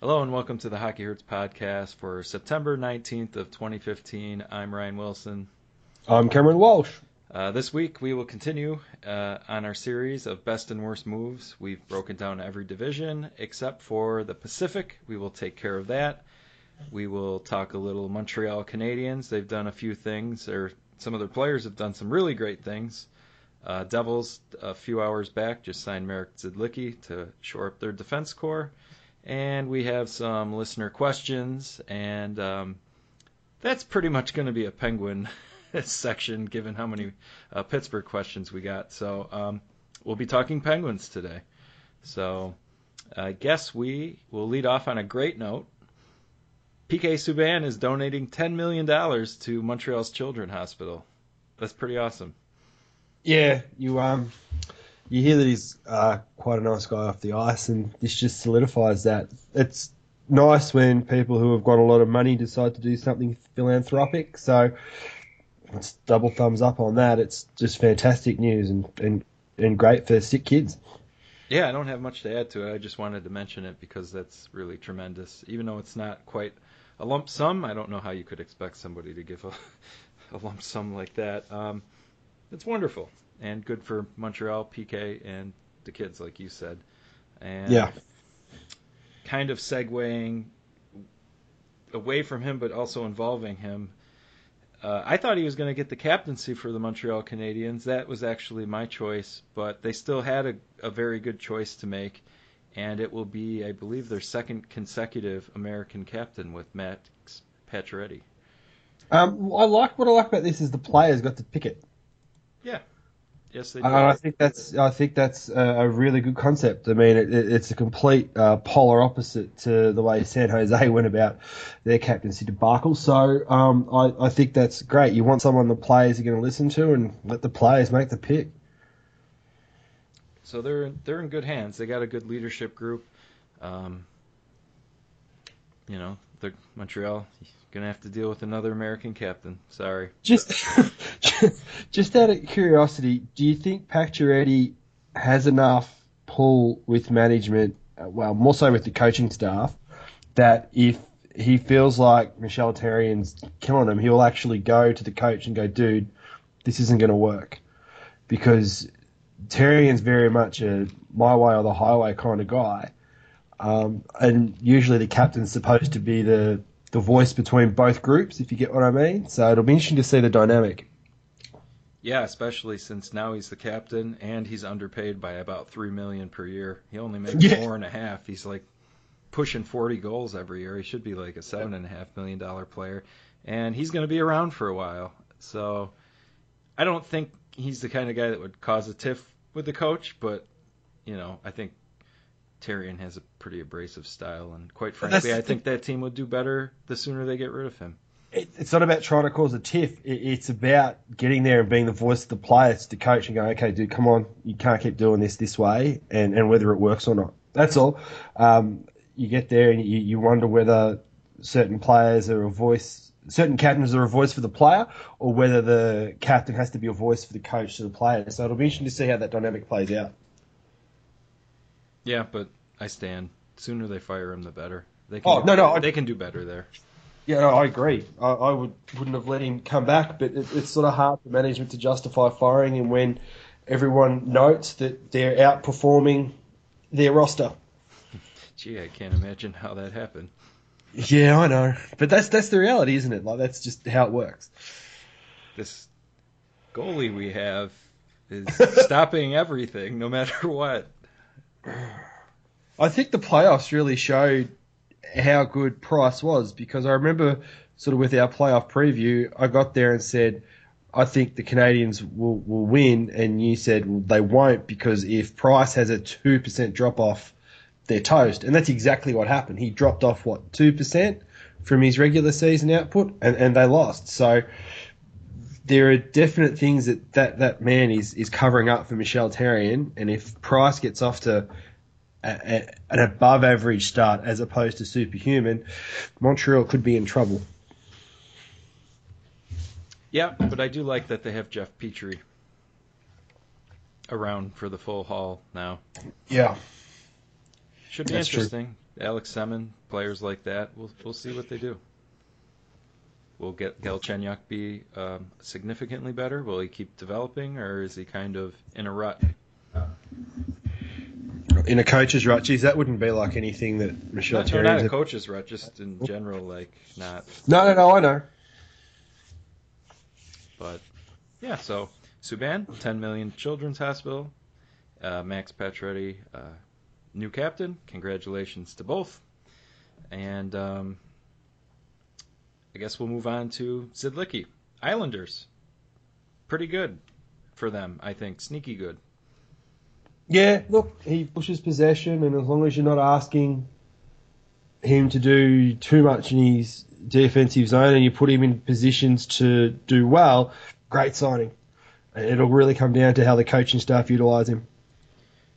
Hello and welcome to the Hockey Hurts podcast for September 19th of 2015. I'm Ryan Wilson. I'm Cameron Walsh. This week we will continue on our series of best and worst moves. We've broken down every division except for the Pacific. We will take care of that. We will talk a little Montreal Canadiens. They've done a few things, or some of their players have done some really great things. Devils, a few hours back, just signed Marek Zdlicki to shore up their defense corps. And we have some listener questions, and that's pretty much going to be a Penguin section, given how many Pittsburgh questions we got. So we'll be talking Penguins today. So I guess we will lead off on a great note. P.K. Subban is donating $10 million to Montreal's Children's Hospital. That's pretty awesome. Yeah, you hear that he's quite a nice guy off the ice, and this just solidifies that. It's nice when people who have got a lot of money decide to do something philanthropic, so it's double thumbs up on that. It's just fantastic news and great for sick kids. Yeah, I don't have much to add to it. I just wanted to mention it because that's really tremendous. Even though it's not quite a lump sum, I don't know how you could expect somebody to give a lump sum like that. It's wonderful. And good for Montreal, PK, and the kids, like you said. And yeah. Kind of segueing away from him, but also involving him. I thought he was going to get the captaincy for the Montreal Canadiens. That was actually my choice, but they still had a very good choice to make. And it will be, I believe, their second consecutive American captain with Max Pacioretty. What I like about this is the players got to pick it. Yeah. Yes, they do. I think that's a really good concept. I mean, it's a complete polar opposite to the way San Jose went about their captaincy debacle. So I think that's great. You want someone the players are going to listen to, and let the players make the pick. So they're in good hands. They got a good leadership group. They're Montreal. Gonna have to deal with another American captain. Sorry. Just out of curiosity, do you think Pacioretty has enough pull with management, well, more so with the coaching staff, that if he feels like Michel Therrien's killing him, he'll actually go to the coach and go, dude, this isn't going to work? Because Therrien's very much a my way or the highway kind of guy. And usually the captain's supposed to be the voice between both groups, if you get what I mean. So it'll be interesting to see the dynamic. Yeah, especially since now he's the captain and he's underpaid by about $3 million per year. He only makes $4.5 million. He's like pushing 40 goals every year. He should be like a $7.5 million player, and he's going to be around for a while. So I don't think he's the kind of guy that would cause a tiff with the coach, but I think Therrien has a pretty abrasive style, and quite frankly, I think that team would do better the sooner they get rid of him. It's not about trying to cause a tiff. It's about getting there and being the voice of the players to the coach and going, okay, dude, come on, you can't keep doing this way, and whether it works or not. That's all. You get there and you wonder whether certain captains are a voice for the player, or whether the captain has to be a voice for the coach to the player. So it'll be interesting to see how that dynamic plays out. Yeah, but I stand. Sooner they fire him, the better. They can do better there. Yeah, no, I agree. I wouldn't have let him come back, but it's sort of hard for management to justify firing him when everyone notes that they're outperforming their roster. Gee, I can't imagine how that happened. Yeah, I know, but that's the reality, isn't it? Like, that's just how it works. This goalie we have is stopping everything, no matter what. I think the playoffs really showed how good Price was, because I remember sort of with our playoff preview, I got there and said, I think the Canadiens will win, and you said, well, they won't, because if Price has a 2% drop-off, they're toast. And that's exactly what happened. He dropped off, 2% from his regular season output, and they lost. So there are definite things that man is covering up for Michel Therrien, and if Price gets off to an above-average start as opposed to superhuman, Montreal could be in trouble. Yeah, but I do like that they have Jeff Petrie around for the full haul now. Yeah. Should be interesting. Alex Semen, players like that. We'll see what they do. Will Galchenyuk be significantly better? Will he keep developing, or is he kind of in a rut? In a coach's rut, geez, that wouldn't be like anything that Michelle Terry... No, not a coach's rut, just in general, like not... No, I know. But, yeah, so Subban, 10 million Children's Hospital, Max Pacioretty, new captain. Congratulations to both. And... I guess we'll move on to Sedlicki. Islanders. Pretty good for them, I think. Sneaky good. Yeah, look, he pushes possession, and as long as you're not asking him to do too much in his defensive zone and you put him in positions to do well, great signing. It'll really come down to how the coaching staff utilise him.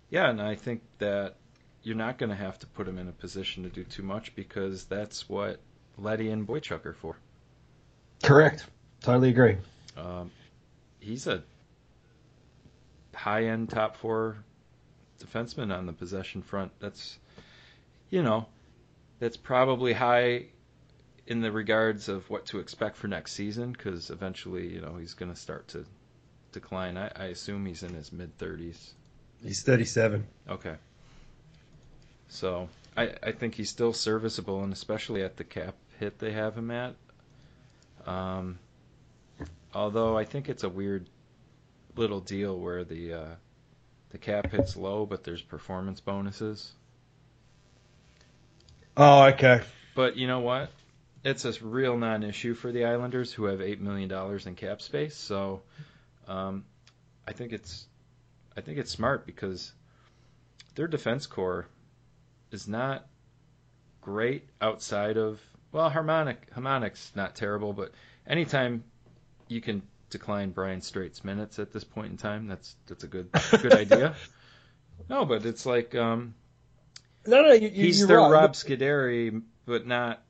Yeah, and I think that you're not going to have to put him in a position to do too much because that's what Letty and Boychuk are for. Correct. Totally agree. He's a high-end top four defenseman on the possession front. That's, you know, that's probably high in the regards of what to expect for next season because eventually, you know, he's going to start to decline. I assume he's in his mid-30s. He's 37. Okay. So... I think he's still serviceable, and especially at the cap hit they have him at. Although I think it's a weird little deal where the cap hit's low, but there's performance bonuses. Oh, okay. But you know what? It's a real non-issue for the Islanders, who have $8 million in cap space. So I think it's smart because their defense corps is not great outside of, well, Harmonic's not terrible, but anytime you can decline Brian Straight's minutes at this point in time, that's a good idea. No, but it's like he's their right. Rob Scuderi, but not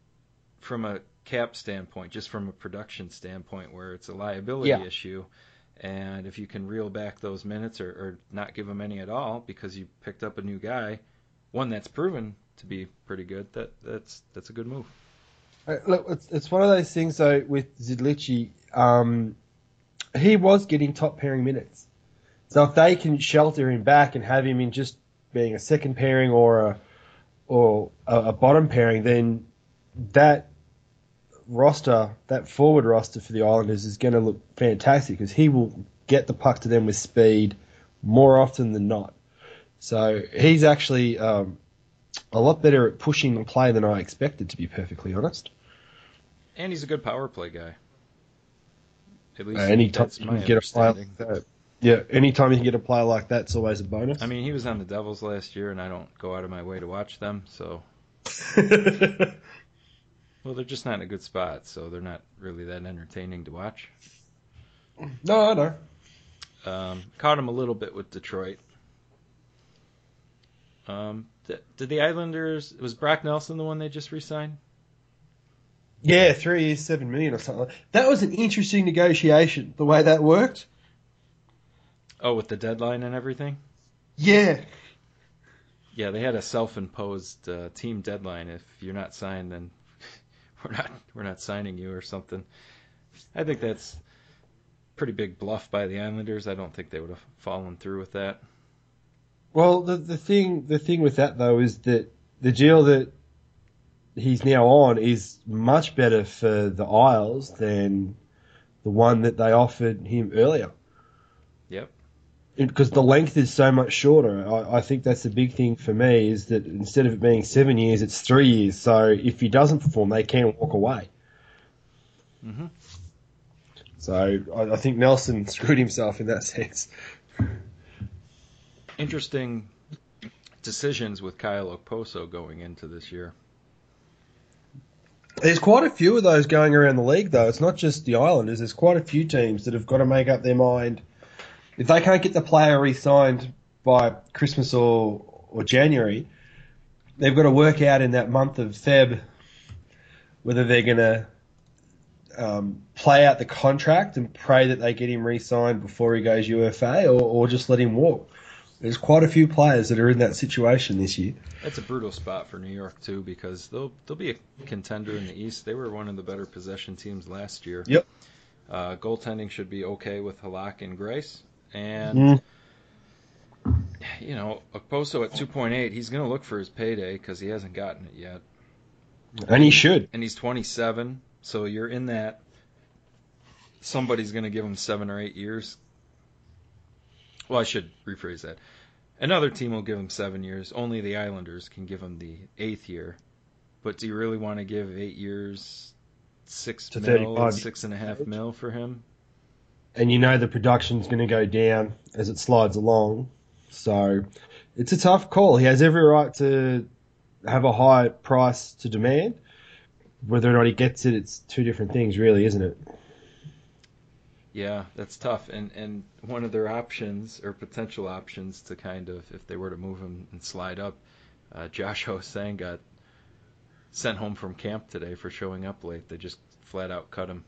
from a cap standpoint, just from a production standpoint where it's a liability issue. And if you can reel back those minutes or not give them any at all because you picked up a new guy, one that's proven to be pretty good, that's a good move. Look, it's one of those things, though, with Zdlici. He was getting top-pairing minutes. So if they can shelter him back and have him in just being a second pairing or a bottom pairing, then that roster, that forward roster for the Islanders is going to look fantastic because he will get the puck to them with speed more often than not. So he's actually a lot better at pushing the play than I expected, to be perfectly honest. And he's a good power play guy. At least anytime you can get a player like that, it's always a bonus. I mean, he was on the Devils last year, and I don't go out of my way to watch them. So, well, they're just not in a good spot, so they're not really that entertaining to watch. No, I know. Caught him a little bit with Detroit. Did the Islanders... Was Brock Nelson the one they just re-signed? Yeah, 3 years, $7 million or something. That was an interesting negotiation, the way that worked. Oh, with the deadline and everything? Yeah. Yeah, they had a self-imposed team deadline. If you're not signed, then we're not signing you or something. I think that's pretty big bluff by the Islanders. I don't think they would have fallen through with that. Well, the thing with that, though, is that the deal that he's now on is much better for the Isles than the one that they offered him earlier. Yep. Because the length is so much shorter. I think that's the big thing for me, is that instead of it being 7 years, it's 3 years. So if he doesn't perform, they can walk away. Mm-hmm. So I think Nelson screwed himself in that sense. Interesting decisions with Kyle Okposo going into this year. There's quite a few of those going around the league, though. It's not just the Islanders. There's quite a few teams that have got to make up their mind. If they can't get the player re-signed by Christmas or January, they've got to work out in that month of Feb whether they're going to play out the contract and pray that they get him re-signed before he goes UFA or just let him walk. There's quite a few players that are in that situation this year. That's a brutal spot for New York, too, because they'll be a contender in the East. They were one of the better possession teams last year. Yep. Goaltending should be okay with Halak and Grace. And, you know, Okposo at 2.8, he's going to look for his payday because he hasn't gotten it yet. And he should. And he's 27, so you're in that. Somebody's going to give him 7 or 8 years. Well, I should rephrase that. Another team will give him 7 years. Only the Islanders can give him the 8th year. But do you really want to give 8 years, $6.5 million for him? And you know the production's going to go down as it slides along. So it's a tough call. He has every right to have a high price to demand. Whether or not he gets it, it's two different things really, isn't it? Yeah, that's tough. And one of their options or potential options to kind of, if they were to move him and slide up, Josh Hosang got sent home from camp today for showing up late. They just flat out cut him.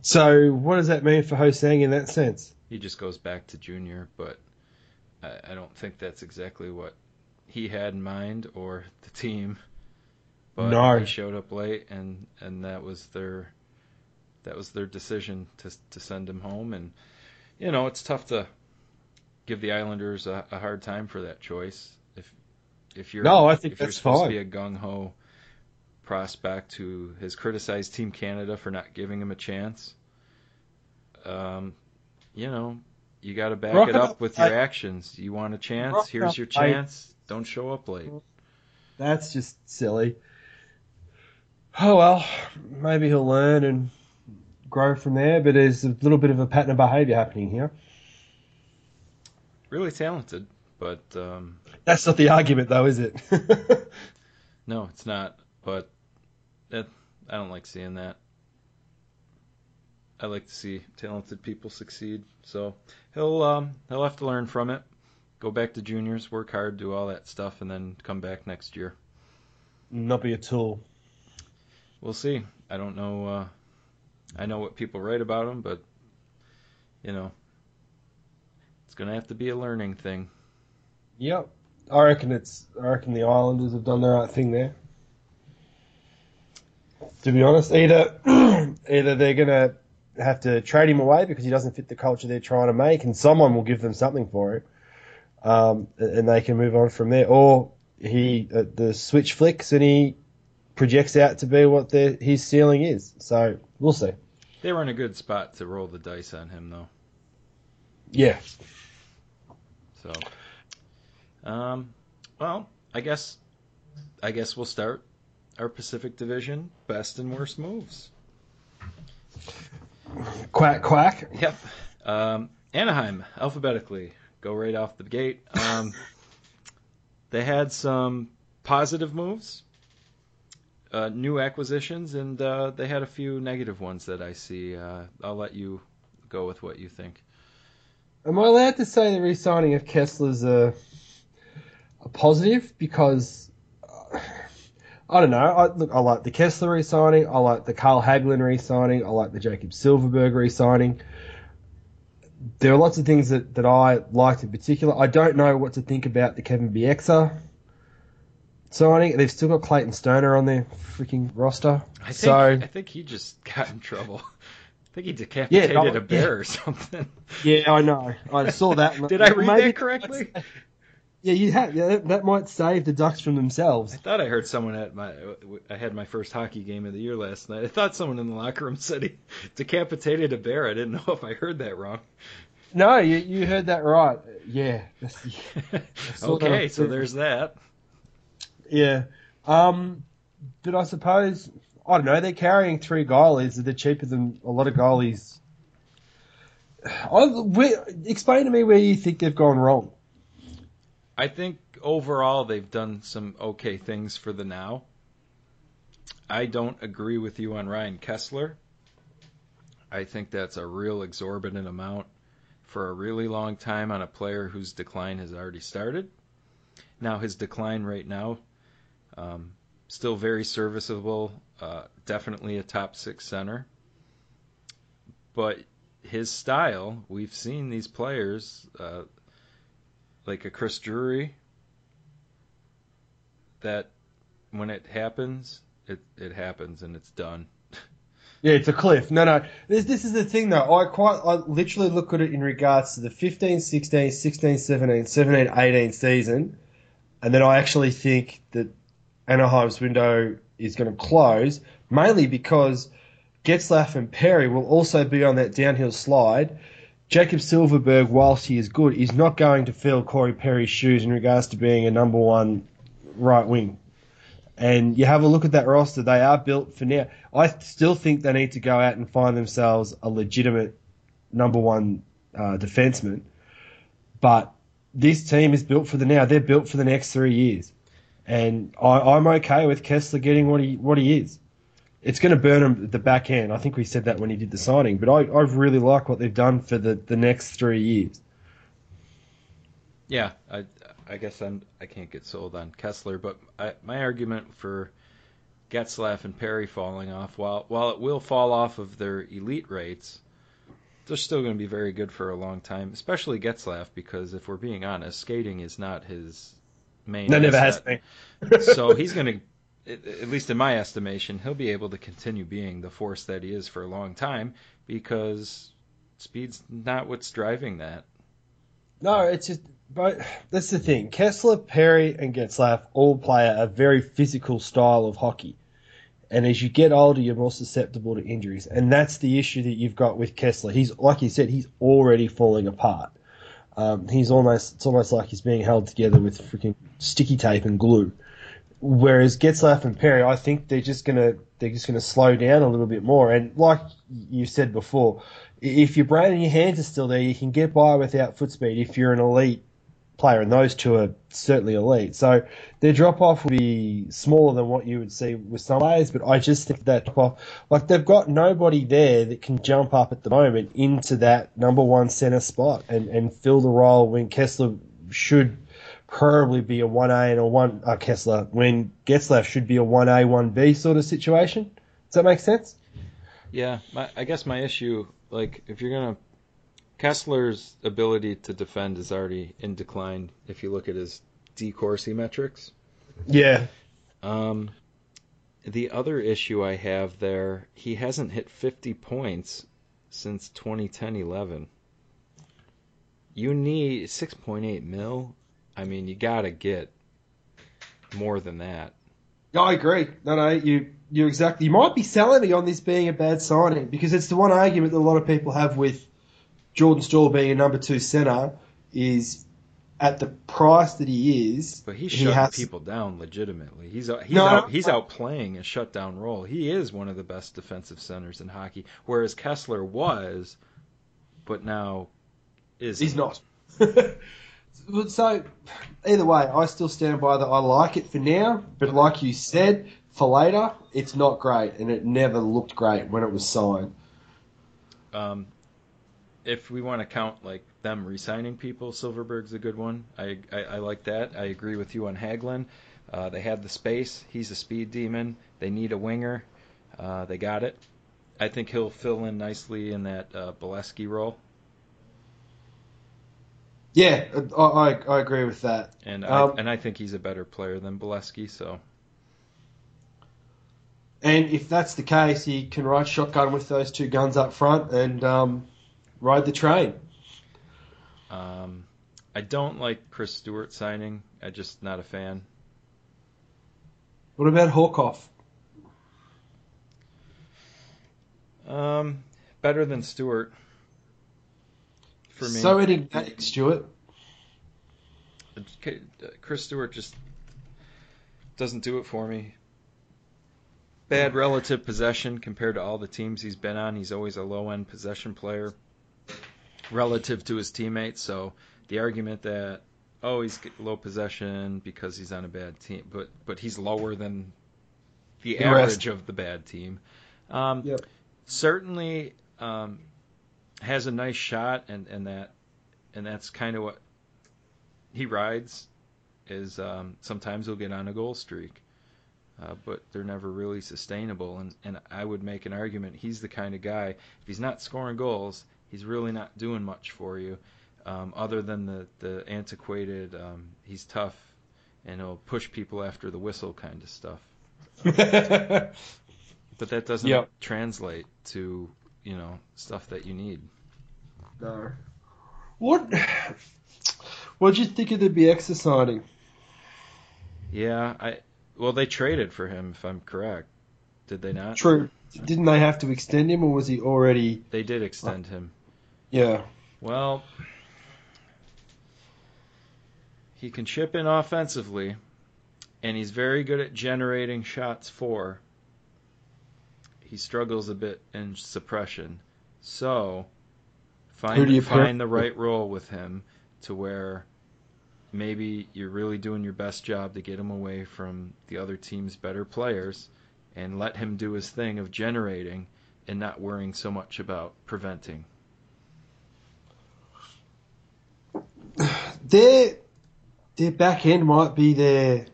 So what does that mean for Hosang in that sense? He just goes back to junior, but I don't think that's exactly what he had in mind or the team. But no. He showed up late, and that was their... That was their decision to send him home. And, you know, it's tough to give the Islanders a hard time for that choice. If you're, no, I think if that's you're supposed fine. To be a gung-ho prospect who has criticized Team Canada for not giving him a chance, you know, you got to back it up with your actions. You want a chance? Here's your chance. Don't show up late. That's just silly. Oh, well, maybe he'll learn and grow from there, but there's a little bit of a pattern of behavior happening here. Really talented, but... that's not the argument, though, is it? No, it's not, but I don't like seeing that. I like to see talented people succeed, so he'll have to learn from it, go back to juniors, work hard, do all that stuff, and then come back next year. Not be a tool. We'll see. I don't know... I know what people write about him, but, you know, it's going to have to be a learning thing. Yep. I reckon the Islanders have done the right thing there. To be honest, either they're going to have to trade him away because he doesn't fit the culture they're trying to make, and someone will give them something for him, and they can move on from there. Or the switch flicks and he projects out to be what his ceiling is. So... We'll see. They were in a good spot to roll the dice on him, though. Yeah. So, well, I guess we'll start our Pacific Division best and worst moves. Quack, quack. Yep. Anaheim, alphabetically, go right off the gate. They had some positive moves. New acquisitions, and they had a few negative ones that I see. I'll let you go with what you think. Am I allowed to say the re-signing of Kessler's a positive? Because, I don't know. I like the Kessler re-signing. I like the Carl Hagelin re-signing. I like the Jacob Silverberg re-signing. There are lots of things that I liked in particular. I don't know what to think about the Kevin Bieksa signing. They've still got Clayton Stoner on their freaking roster. I think he just got in trouble. I think he decapitated a bear or something. Yeah, I know. I saw that. Did I read that correctly? Yeah, you have. Yeah, that might save the Ducks from themselves. I thought I heard someone I had my first hockey game of the year last night. I thought someone in the locker room said he decapitated a bear. I didn't know if I heard that wrong. No, you heard that right. Yeah. Okay, so there's that. Yeah, but I suppose, I don't know, they're carrying 3 goalies. They're cheaper than a lot of goalies. Explain to me where you think they've gone wrong. I think overall they've done some okay things for the now. I don't agree with you on Ryan Kessler. I think that's a real exorbitant amount for a really long time on a player whose decline has already started. Now his decline right now... still very serviceable, definitely a top 6 center. But his style, we've seen these players like a Chris Drury, that when it happens, it happens and it's done. Yeah, it's a cliff. No. This is the thing, though. I literally look at it in regards to the 15, 16, 16, 17, 17, 18 season, and then I actually think that Anaheim's window is going to close, mainly because Getzlaff and Perry will also be on that downhill slide. Jacob Silverberg, whilst he is good, is not going to fill Corey Perry's shoes in regards to being a number one right wing. And you have a look at that roster. They are built for now. I still think they need to go out and find themselves a legitimate number one defenseman. But this team is built for the now. They're built for the next 3 years. And I'm okay with Kessler getting what he is. It's going to burn him at the back end. I think we said that when he did the signing. But I really like what they've done for the next 3 years. Yeah, I guess I can't get sold on Kessler, but my argument for Getzlaff and Perry falling off, while it will fall off of their elite rates, they're still going to be very good for a long time, especially Getzlaff, because if we're being honest, skating is not his main asset. Never has been. So he's going to, at least in my estimation, he'll be able to continue being the force that he is for a long time because speed's not what's driving that. No, it's just... But that's the thing. Kessler, Perry, and Getzlaff all play a very physical style of hockey. And as you get older, you're more susceptible to injuries. And that's the issue that you've got with Kessler. He's, like you said, he's already falling apart. It's almost like he's being held together with freaking sticky tape and glue. Whereas Getzlaff and Perry, I think they're just gonna slow down a little bit more. And like you said before, if your brain and your hands are still there, you can get by without foot speed if you're an elite player, and those two are certainly elite. So their drop-off will be smaller than what you would see with some players, but I just think that drop-off, like they've got nobody there that can jump up at the moment into that number one center spot and fill the role when Kessler should probably be a 1A and a 1... Kessler, when Getzlaff should be a 1A, 1B sort of situation. Does that make sense? Yeah, I guess my issue, like, if you're going to... Kessler's ability to defend is already in decline if you look at his D-Corsi metrics. Yeah. The other issue I have there, he hasn't hit 50 points since 2010-11. You need 6.8 mil. I mean, you got to get more than that. I agree. No, you're exactly... You might be selling me on this being a bad signing because it's the one argument that a lot of people have with Jordan Staal being a number two center is at the price that he is. But he's shutting people down legitimately. He's outplaying a shutdown role. He is one of the best defensive centers in hockey, whereas Kessler was, but now isn't. He's not. So either way, I still stand by that I like it for now, but like you said, for later, it's not great, and it never looked great when it was signed. If we want to count like them re-signing people, Silverberg's a good one. I like that. I agree with you on Hagelin. They have the space. He's a speed demon. They need a winger. They got it. I think he'll fill in nicely in that Bolesky role. Yeah, I agree with that. And I think he's a better player than Bolesky. So. And if that's the case, he can ride shotgun with those two guns up front and. Ride the train. I don't like Chris Stewart signing. I'm just not a fan. What about Horkoff? Better than Stewart. For me. So enigmatic, Stewart. Chris Stewart just doesn't do it for me. Bad relative possession compared to all the teams he's been on. He's always a low-end possession player relative to his teammates, so the argument that, oh, he's low possession because he's on a bad team, but he's lower than the average of the bad team. Certainly has a nice shot, and that's kind of what he rides is sometimes he'll get on a goal streak, but they're never really sustainable, and I would make an argument he's the kind of guy, if he's not scoring goals, he's really not doing much for you. other than the antiquated, he's tough and he'll push people after the whistle kind of stuff. But that doesn't translate to, you know, stuff that you need. No. What did you think of the BX signing? Yeah, well, they traded for him, if I'm correct. Did they not? True. Didn't they have to extend him, or was he already... They did extend him. Yeah. Well, he can chip in offensively, and he's very good at generating shots for. He struggles a bit in suppression. So, find the right role with him to where maybe you're really doing your best job to get him away from the other team's better players and let him do his thing of generating and not worrying so much about preventing. Their back end might be their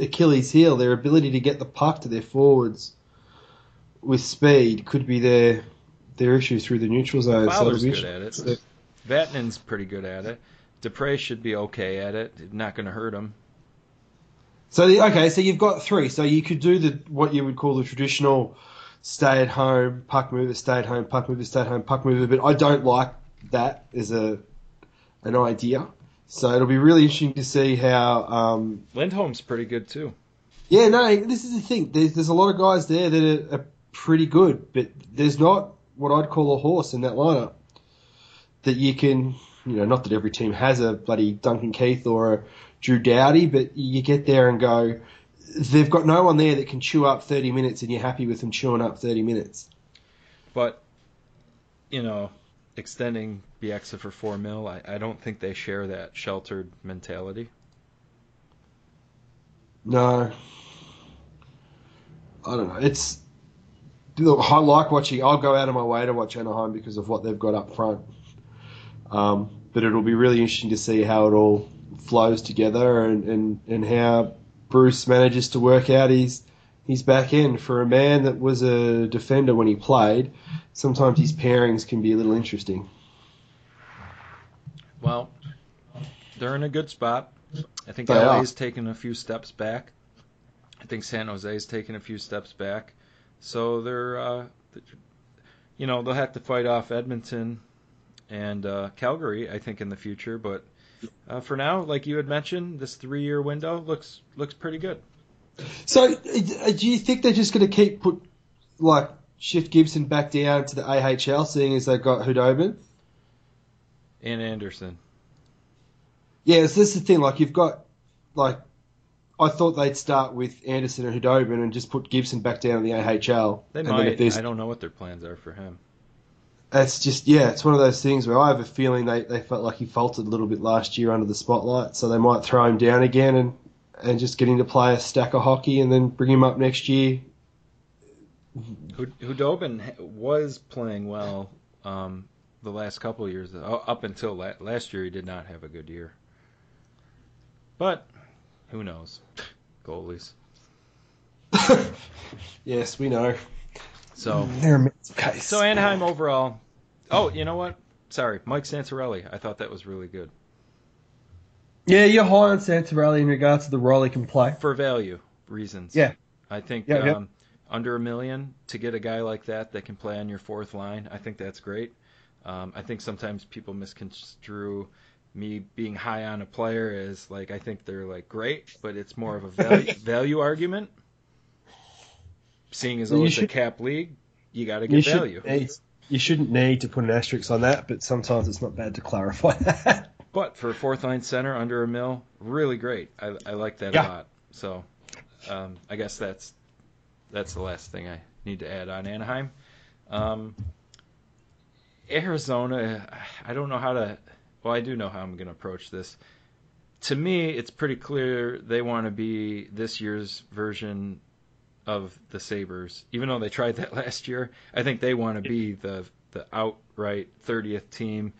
Achilles heel. Their ability to get the puck to their forwards with speed could be their issue through the neutral zone. Fowler's good at it. So, Vatanin's pretty good at it. Dupre should be okay at it. Not going to hurt him. So, so you've got three. So you could do what you would call the traditional stay-at-home, puck mover, stay-at-home, puck mover, stay-at-home, puck mover. But I don't like that as an idea. So it'll be really interesting to see how... Lindholm's pretty good too. Yeah, no, this is the thing. There's a lot of guys there that are pretty good, but there's not what I'd call a horse in that lineup that you can... You know, not that every team has a bloody Duncan Keith or a Drew Doughty, but you get there and go, they've got no one there that can chew up 30 minutes and you're happy with them chewing up 30 minutes. But, you know, extending Bieksa for $4 million, I don't think they share that sheltered mentality. No. I don't know. I like watching. I'll go out of my way to watch Anaheim because of what they've got up front. But it'll be really interesting to see how it all flows together and how Bruce manages to work out his back end. For a man that was a defender when he played, sometimes his pairings can be a little interesting. Well, they're in a good spot. I think LA's taken a few steps back. I think San Jose's taken a few steps back. So they'll have to fight off Edmonton and Calgary, I think, in the future. But for now, like you had mentioned, this 3-year window looks pretty good. So do you think they're just going to shift Gibson back down to the AHL, seeing as they've got Hudobin? And Anderson. Yeah, so this is the thing. Like, you've got, like, I thought they'd start with Anderson and Hudobin and just put Gibson back down in the AHL. They might. I don't know what their plans are for him. That's just, it's one of those things where I have a feeling they felt like he faltered a little bit last year under the spotlight, so they might throw him down again and just get him to play a stack of hockey and then bring him up next year. Hudobin was playing well the last couple of years. Up until last year, he did not have a good year. But who knows? Goalies. Yes, we know. So Anaheim overall. Oh, you know what? Sorry, Mike Santorelli. I thought that was really good. Yeah, you're high on Santorelli in regards to the role he can play for value reasons. Yeah, I think under $1 million to get a guy like that can play on your fourth line. I think that's great. I think sometimes people misconstrue me being high on a player as like I think they're like great, but it's more of a value argument. Seeing as though it's a cap league, you got to get value. You shouldn't need to put an asterisk on that, but sometimes it's not bad to clarify that. But for a fourth-line center under $1 million, really great. I like that a lot. So I guess that's the last thing I need to add on Anaheim. Arizona, I don't know how to – well, I do know how I'm going to approach this. To me, it's pretty clear they want to be this year's version – of the Sabres, even though they tried that last year. I think they want to be the outright 30th team,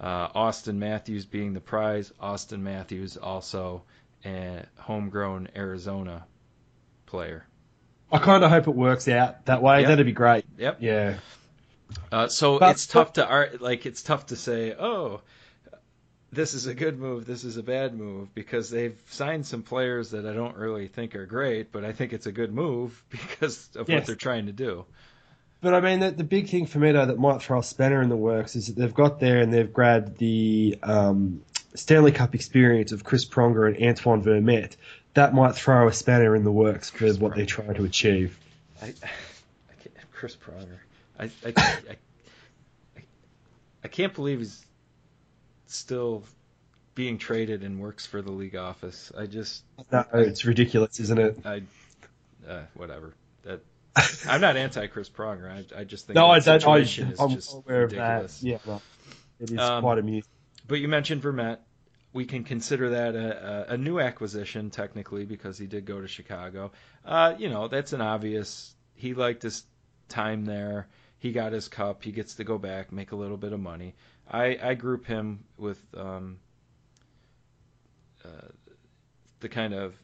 Austin Matthews being the prize, Austin Matthews also a homegrown Arizona player. I kind of hope it works out that way. Yep. That'd be great. Yep. Yeah. It's tough to say, oh, this is a good move, this is a bad move, because they've signed some players that I don't really think are great, but I think it's a good move because of what they're trying to do. But I mean, the big thing for me though that might throw a spanner in the works is that they've got there and they've grabbed the Stanley Cup experience of Chris Pronger and Antoine Vermette. That might throw a spanner in the works for what they're trying to achieve. Chris Pronger. I can't believe he's still being traded and works for the league office. It's ridiculous, isn't it? Whatever. I'm not anti Chris Pronger. I just think I'm aware of that. Yeah, well, it is quite amusing. But you mentioned Vermette. We can consider that a new acquisition technically because he did go to Chicago. That's an obvious. He liked his time there. He got his cup. He gets to go back, make a little bit of money. I group him with the kind of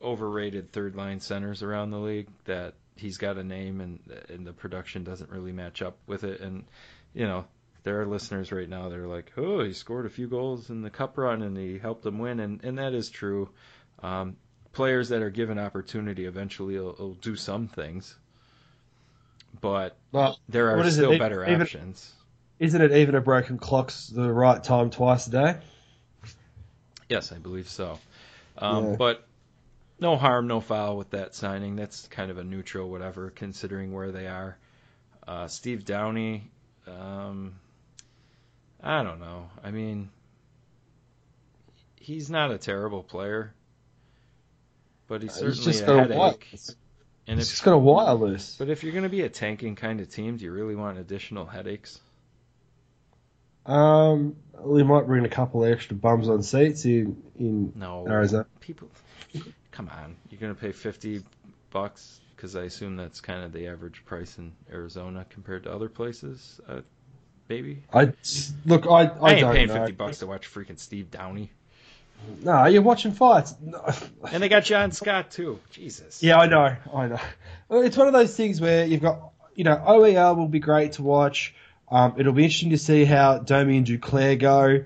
overrated third line centers around the league that he's got a name and the production doesn't really match up with it. And, there are listeners right now that are like, oh, he scored a few goals in the cup run and he helped them win. And that is true. Players that are given opportunity eventually will do some things, but there are still better options. Isn't it even a broken clock's the right time twice a day? Yes, I believe so. But no harm, no foul with that signing. That's kind of a neutral whatever, considering where they are. Steve Downey, I don't know. I mean, he's not a terrible player, but he's certainly a headache. He's just got a wire loose. But if you're going to be a tanking kind of team, do you really want additional headaches? We might bring a couple of extra bums on seats in Arizona. People... Come on, you're going to pay $50 because I assume that's kind of the average price in Arizona compared to other places, maybe? I ain't paying $50 to watch freaking Steve Downey. No, you're watching fights. No. And they got John Scott, too. Jesus. Yeah, I know. It's one of those things where you've got, OER will be great to watch. It'll be interesting to see how Domi and Duclair go.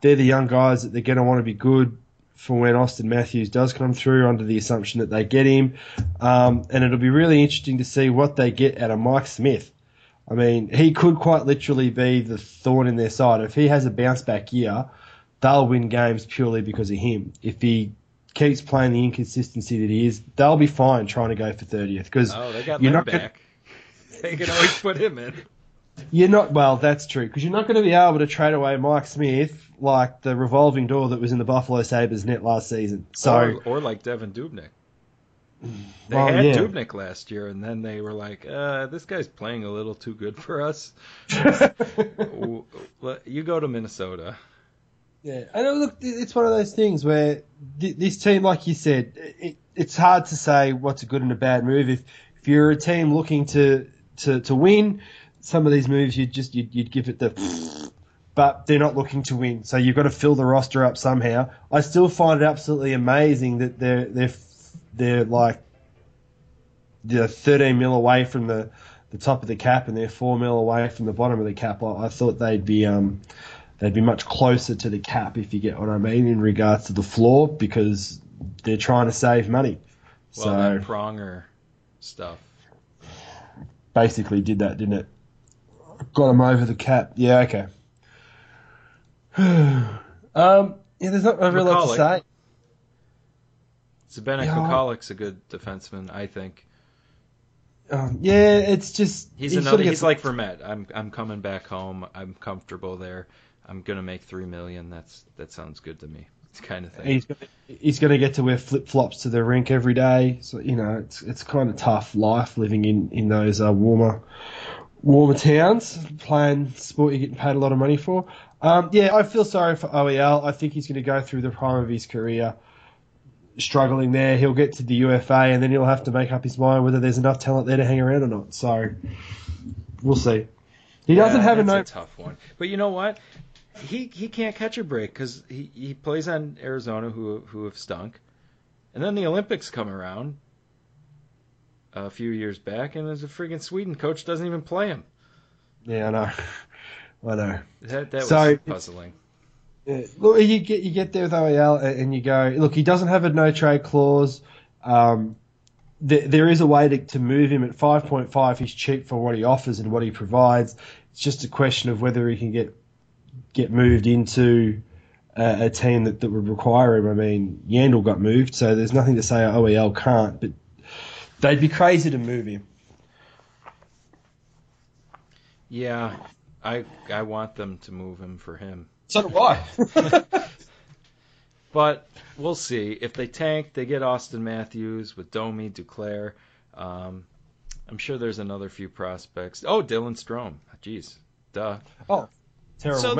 They're the young guys that they're going to want to be good for when Austin Matthews does come through, under the assumption that they get him. And it'll be really interesting to see what they get out of Mike Smith. I mean, he could quite literally be the thorn in their side. If he has a bounce-back year, they'll win games purely because of him. If he keeps playing the inconsistency that he is, they'll be fine trying to go for 30th. They got Lindback back. They can always put him in. That's true, because you're not going to be able to trade away Mike Smith like the revolving door that was in the Buffalo Sabres net last season. So, or like Devin Dubnyk. They had Dubnyk last year, and then they were like, this guy's playing a little too good for us. You go to Minnesota. Yeah, and look, it's one of those things where this team, like you said, it's hard to say what's a good and a bad move. If you're a team looking to win, some of these moves you'd give it the, but they're not looking to win, so you've got to fill the roster up somehow. I still find it absolutely amazing that they're like $13 million away from the top of the cap and they're $4 million away from the bottom of the cap. I thought they'd be much closer to the cap, if you get what I mean, in regards to the floor, because they're trying to save money. Well, that Pronger stuff basically did that, didn't it? Got him over the cap. Yeah, okay. There's not really a lot to say. Zdeněk Kokalik's a good defenseman, I think. It's just he's like Vermette. I'm coming back home. I'm comfortable there. I'm gonna make $3 million. That sounds good to me. It's kind of thing. He's gonna get to wear flip flops to the rink every day. So it's kind of tough life living in those warmer towns, playing sport you're getting paid a lot of money for. I feel sorry for OEL. I think he's going to go through the prime of his career struggling there. He'll get to the UFA, and then he'll have to make up his mind whether there's enough talent there to hang around or not. So we'll see. He doesn't have a tough one. But you know what? He can't catch a break because he plays on Arizona, who have stunk. And then the Olympics come around. a few years back, and as a friggin' Sweden coach doesn't even play him. Yeah, I know. I know. That was puzzling. Yeah, look, you get there with OEL and you go, look, he doesn't have a no-trade clause. There is a way to move him at 5.5. He's cheap for what he offers and what he provides. It's just a question of whether he can get moved into a team that would require him. I mean, Yandel got moved, so there's nothing to say OEL can't, but they'd be crazy to move him. Yeah, I want them to move him for him. So do I. But we'll see. If they tank, they get Austin Matthews with Domi, Duclair. I'm sure there's another few prospects. Oh, Dylan Strome. Jeez. Duh. Oh, terrible. So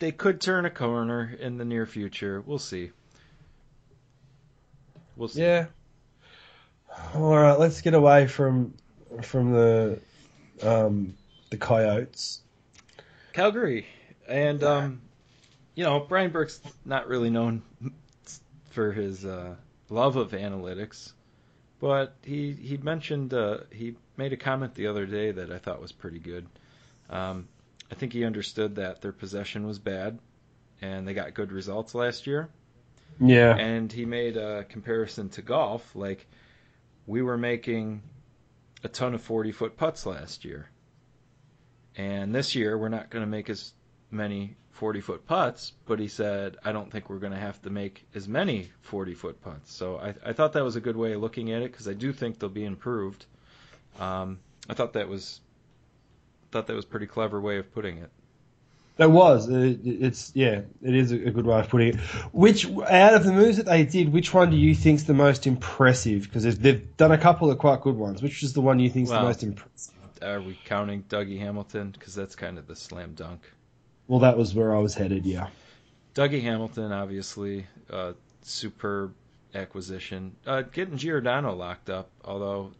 they could turn a corner in the near future. We'll see. We'll see. Yeah. All right, let's get away from the Coyotes. Calgary. And, Brian Burke's not really known for his love of analytics, but he mentioned, he made a comment the other day that I thought was pretty good. I think he understood that their possession was bad, and they got good results last year. Yeah. And he made a comparison to golf, like we were making a ton of 40-foot putts last year. And this year we're not going to make as many 40-foot putts, but he said, I don't think we're going to have to make as many 40-foot putts. So I thought that was a good way of looking at it, because I do think they'll be improved. I thought that was a pretty clever way of putting it. That was. It is a good way of putting it. Which, out of the moves that they did, which one do you think's the most impressive? Because they've done a couple of quite good ones. Which is the one you think's the most impressive? Are we counting Dougie Hamilton? Because that's kind of the slam dunk. Well, that was where I was headed, yeah. Dougie Hamilton, obviously, superb acquisition. Getting Giordano locked up, although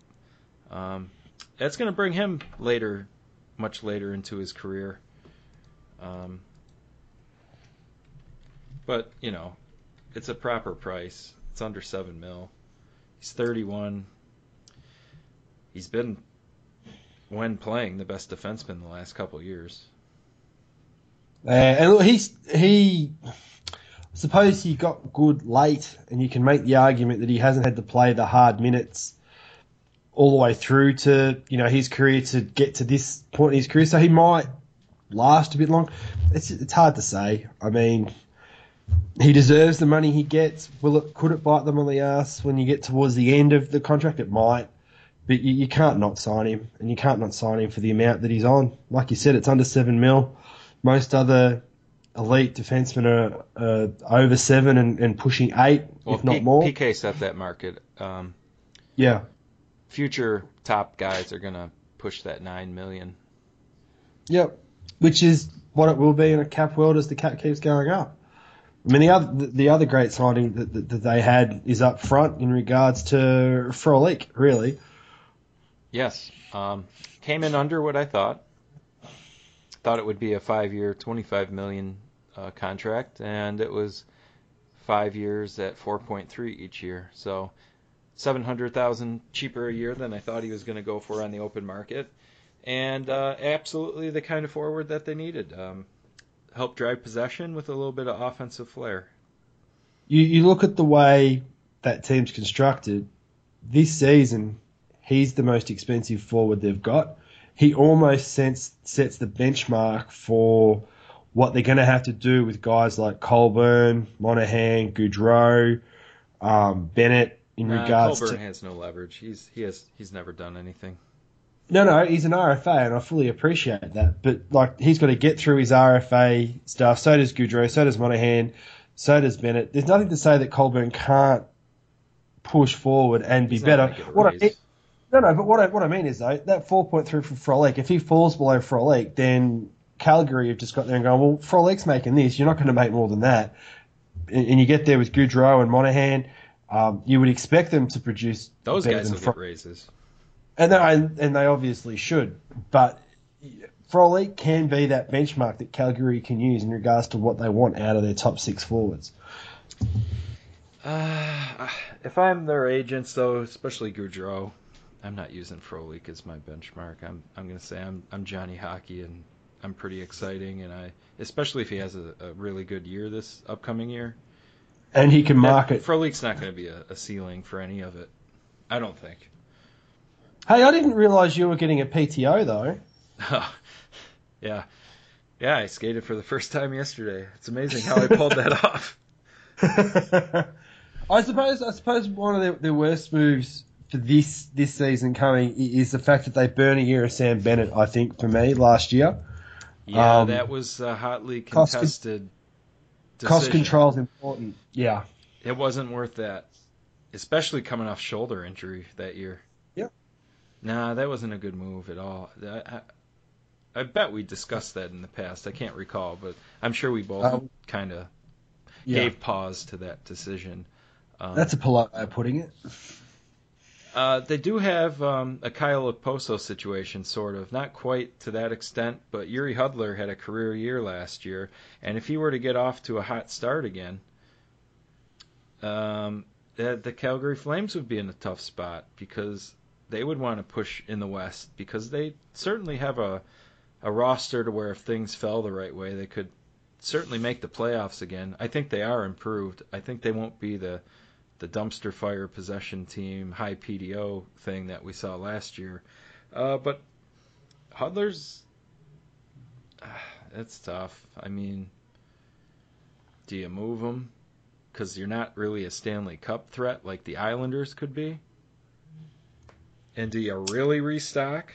that's going to bring him later, much later into his career. But, it's a proper price. It's under $7 million. He's 31. He's been, when playing, the best defenseman the last couple of years. And look, I suppose he got good late, and you can make the argument that he hasn't had to play the hard minutes all the way through to, his career to get to this point in his career. So he might last a bit long. It's hard to say. I mean, he deserves the money he gets. Could it bite them on the ass when you get towards the end of the contract? It might. But you can't not sign him, and you can't not sign him for the amount that he's on. Like you said, it's under $7 million. Most other elite defensemen are over 7 and pushing 8, well, if not more. PK set that market. Yeah. Future top guys are going to push that $9 million. Yep, which is what it will be in a cap world as the cap keeps going up. I mean, the other great signing that they had is up front in regards to Frolik, really. Yes. Came in under what I thought. Thought it would be a 5-year, $25 million contract, and it was 5 years at 4.3 each year. So $700,000 cheaper a year than I thought he was going to go for on the open market, and absolutely the kind of forward that they needed. Help drive possession with a little bit of offensive flair. You look at the way that team's constructed. This season, he's the most expensive forward they've got. He almost sets the benchmark for what they're going to have to do with guys like Colburn, Monahan, Goudreau, Bennett. Colburn has no leverage. He's never done anything. No, he's an RFA, and I fully appreciate that. But he's got to get through his RFA stuff. So does Goudreau. So does Monahan. So does Bennett. There's nothing to say that Colburn can't push forward and be better. But what I mean is, though, that 4.3 for Frolik, if he falls below Frolik, then Calgary have just got there and gone, well, Frolik's making this. You're not going to make more than that. And you get there with Goudreau and Monahan. You would expect them to produce those guys will get raises. And they obviously should. But Frolik can be that benchmark that Calgary can use in regards to what they want out of their top 6 forwards. if I'm their agents, though, especially Gaudreau, I'm not using Frolik as my benchmark. I'm going to say I'm Johnny Hockey, and I'm pretty exciting, and I, especially if he has a really good year this upcoming year. And he can mock it. Frolik's not going to be a ceiling for any of it, I don't think. Hey, I didn't realize you were getting a PTO, though. Yeah. Yeah, I skated for the first time yesterday. It's amazing how I pulled that off. I suppose one of their worst moves for this season coming is the fact that they burn a year of Sam Bennett, I think, for me, last year. Yeah, that was a hotly contested decision. Cost control is important, yeah. It wasn't worth that, especially coming off shoulder injury that year. Nah, that wasn't a good move at all. I bet we discussed that in the past. I can't recall, but I'm sure we both kind of gave pause to that decision. That's a polite way of putting it. They do have a Kyle Okposo situation, sort of. Not quite to that extent, but Yuri Hudler had a career year last year, and if he were to get off to a hot start again, the Calgary Flames would be in a tough spot because they would want to push in the West because they certainly have a roster to where if things fell the right way, they could certainly make the playoffs again. I think they are improved. I think they won't be the dumpster fire possession team, high PDO thing that we saw last year. But Hudler's, it's tough. I mean, do you move them? Because you're not really a Stanley Cup threat like the Islanders could be. And do you really restock?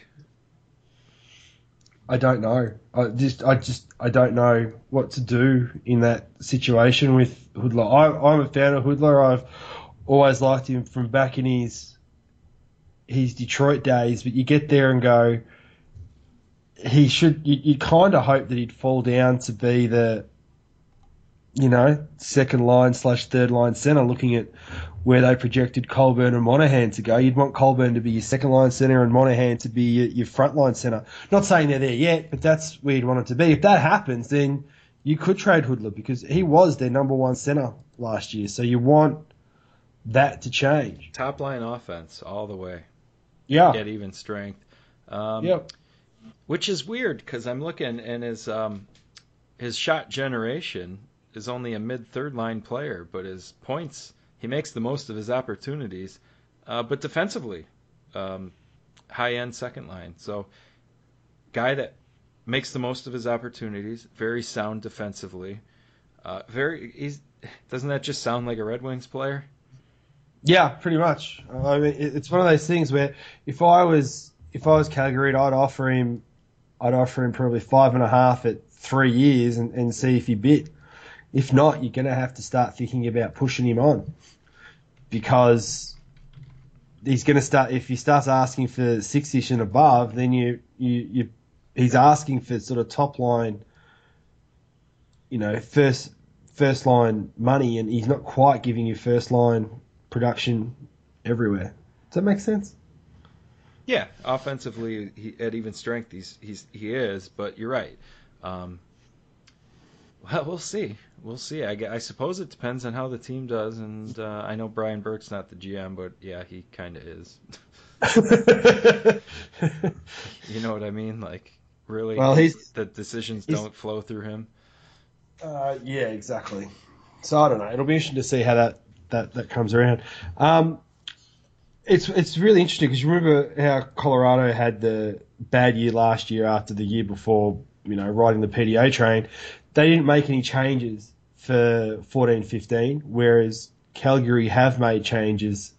I don't know. I don't know what to do in that situation with Hudler. I'm a fan of Hudler. I've always liked him from back in his Detroit days. But you get there and go, he should. You kind of hope that he'd fall down to be the, second line / third line center. Looking at where they projected Colburn and Monahan to go, you'd want Colburn to be your second-line centre and Monahan to be your front-line centre. Not saying they're there yet, but that's where you'd want it to be. If that happens, then you could trade Hudler because he was their number one centre last year, so you want that to change. Top-line offense all the way. Yeah. Get even strength. Yep. Which is weird because I'm looking, and his shot generation is only a mid-third-line player, but his points... He makes the most of his opportunities, but defensively, high-end second line. So guy that makes the most of his opportunities, very sound defensively. Doesn't that just sound like a Red Wings player? Yeah, pretty much. I mean, it's one of those things where if I was Calgary, I'd offer him probably 5.5 at 3 years and see if he bit. If not, you're going to have to start thinking about pushing him on because he's going to start. If he starts asking for 6-ish and above, then he's asking for sort of top line, first line money, and he's not quite giving you first line production everywhere. Does that make sense? Yeah, offensively, at even strength, he is. But you're right. Well, we'll see. I suppose it depends on how the team does, and I know Brian Burke's not the GM, but yeah, he kind of is. You know what I mean? Like, really, well, the decisions don't flow through him. Yeah, exactly. So I don't know. It'll be interesting to see how that comes around. It's really interesting because you remember how Colorado had the bad year last year after the year before, riding the PDA train. They didn't make any changes for 14-15, whereas Calgary have made changes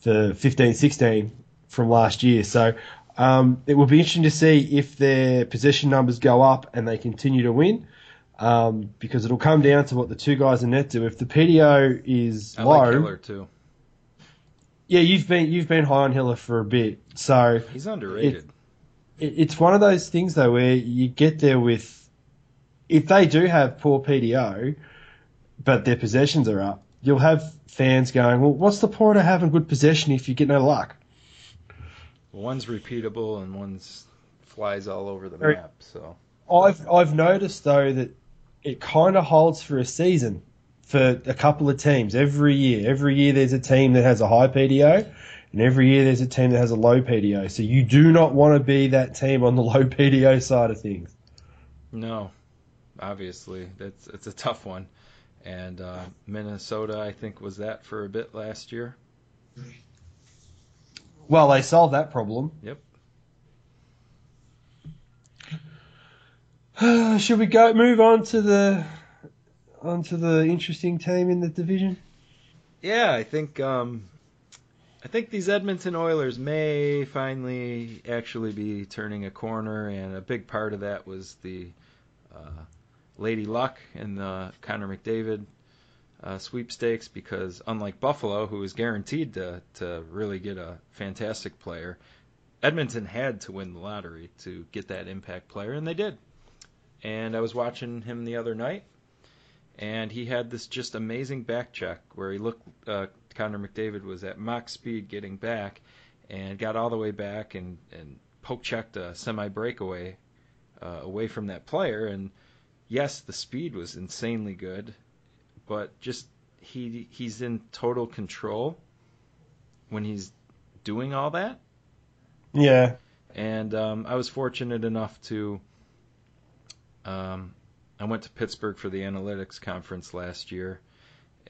for 15-16 from last year. So it will be interesting to see if their possession numbers go up and they continue to win because it'll come down to what the two guys in net do. If the PDO is low... I like Hiller too. Yeah, you've been high on Hiller for a bit. So he's underrated. It's one of those things, though, where you get there with... If they do have poor PDO, but their possessions are up, you'll have fans going, well, what's the point of having good possession if you get no luck? One's repeatable and one's flies all over the map. So I've noticed, though, that it kind of holds for a season for a couple of teams every year. Every year there's a team that has a high PDO, and every year there's a team that has a low PDO. So you do not want to be that team on the low PDO side of things. No, obviously. It's a tough one. And Minnesota, I think, was that for a bit last year. Well, they solved that problem. Yep. Should we go move on to the interesting team in the division? Yeah, I think these Edmonton Oilers may finally actually be turning a corner, and a big part of that was the Lady Luck and the Connor McDavid sweepstakes, because unlike Buffalo, who was guaranteed to really get a fantastic player, Edmonton had to win the lottery to get that impact player, and they did. And I was watching him the other night, and he had this just amazing back check where he looked, Connor McDavid was at max speed getting back and got all the way back and poke checked a semi-breakaway away from that player. And yes, the speed was insanely good, but just he's in total control when he's doing all that. Yeah. And I was fortunate enough to... I went to Pittsburgh for the analytics conference last year,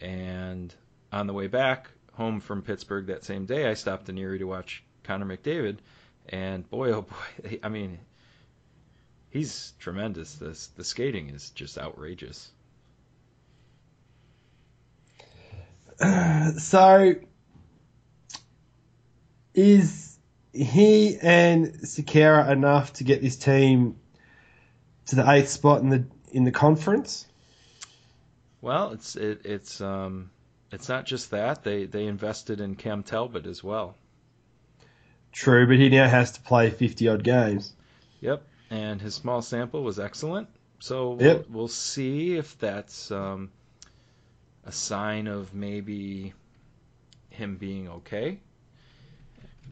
and on the way back home from Pittsburgh that same day, I stopped in Erie to watch Connor McDavid, and boy, oh boy, I mean, he's tremendous. The skating is just outrageous. So, is he and Sekera enough to get this team to the 8th spot in the conference? Well, it's not just that they invested in Cam Talbot as well. True, but he now has to play 50 odd games. Yep, and his small sample was excellent. So we'll see if that's a sign of maybe him being okay.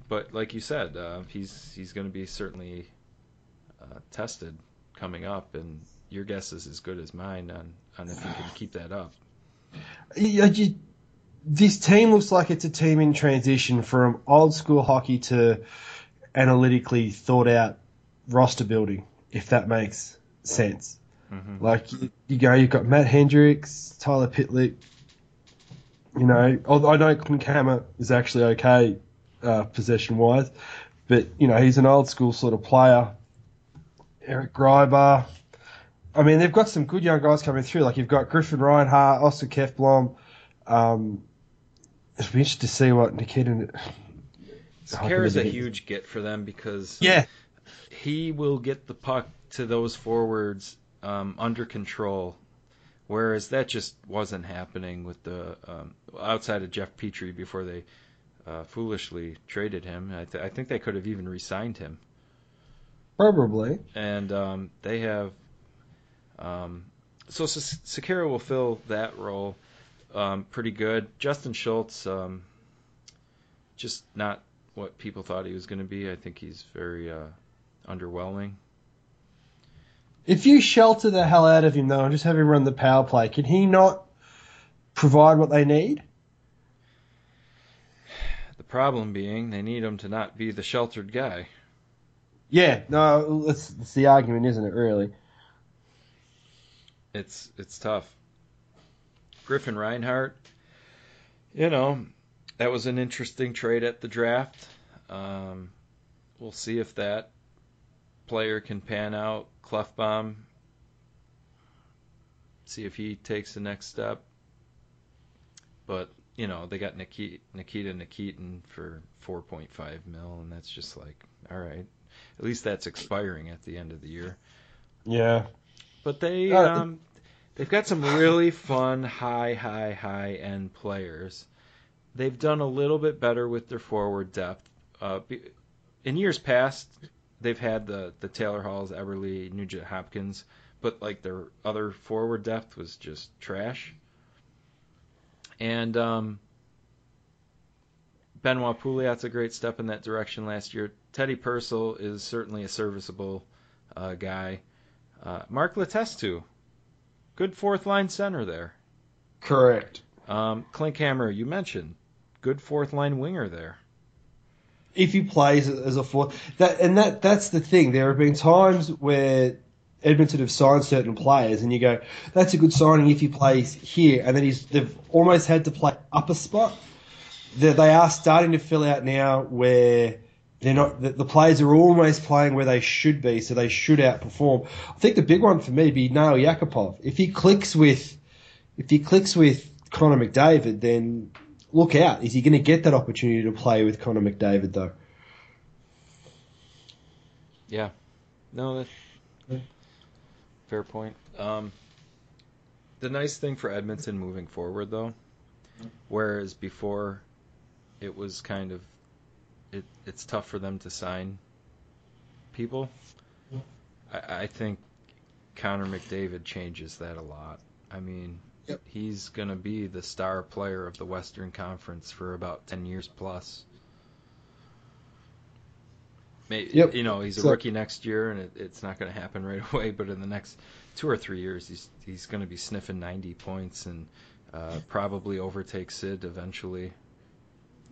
But like you said, he's going to be certainly tested coming up, and your guess is as good as mine on if you can keep that up. This team looks like it's a team in transition from old school hockey to analytically thought out roster building, if that makes sense. Mm-hmm. Like you've got Matt Hendricks, Tyler Pitlick, although I know Clint Hammer is actually okay possession wise, but he's an old school sort of player. Eric Greiber. I mean, they've got some good young guys coming through. Like, you've got Griffin Reinhart, Oscar Kefblom. It'll be interesting to see what Nikita... Sekera's a huge get for them because he will get the puck to those forwards under control, whereas that just wasn't happening with the outside of Jeff Petrie before they foolishly traded him. I think they could have even re-signed him. Probably. And they have... so Sekera will fill that role pretty good. Justin Schultz, just not what people thought he was going to be. I think he's very underwhelming. If you shelter the hell out of him, though, and just have him run the power play, can he not provide what they need? The problem being they need him to not be the sheltered guy. Yeah, no, it's the argument, isn't it, really? It's tough. Griffin Reinhart, that was an interesting trade at the draft. We'll see if that player can pan out. Klefbom, see if he takes the next step. But, they got Nikita Nikitin for $4.5 million, and that's just like, all right. At least that's expiring at the end of the year. Yeah. But they've got some really fun high end players. They've done a little bit better with their forward depth. In years past, they've had the Taylor Halls, Eberle, Nugent Hopkins, but like their other forward depth was just trash. And Benoit Pouliot's a great step in that direction last year. Teddy Purcell is certainly a serviceable guy. Mark Letestu, good fourth line center there. Correct. Klinkhammer, you mentioned good fourth line winger there. If he plays as a fourth, that's the thing. There have been times where Edmonton have signed certain players, and you go, "That's a good signing if he plays here," and then they've almost had to play up a spot. They are starting to fill out now where they're not. The players are almost playing where they should be, so they should outperform. I think the big one for me would be Nail Yakupov. If he clicks with Connor McDavid, then look out. Is he going to get that opportunity to play with Connor McDavid, though? Yeah. No, that's fair point. The nice thing for Edmonton moving forward, though, whereas before it was kind of it's tough for them to sign people, I think Connor McDavid changes that a lot. I mean... Yep. He's going to be the star player of the Western Conference for about 10 years plus. Yep. You know, he's a rookie next year, and it's not going to happen right away, but in the next 2 or 3 years, he's going to be sniffing 90 points and probably overtake Sid eventually.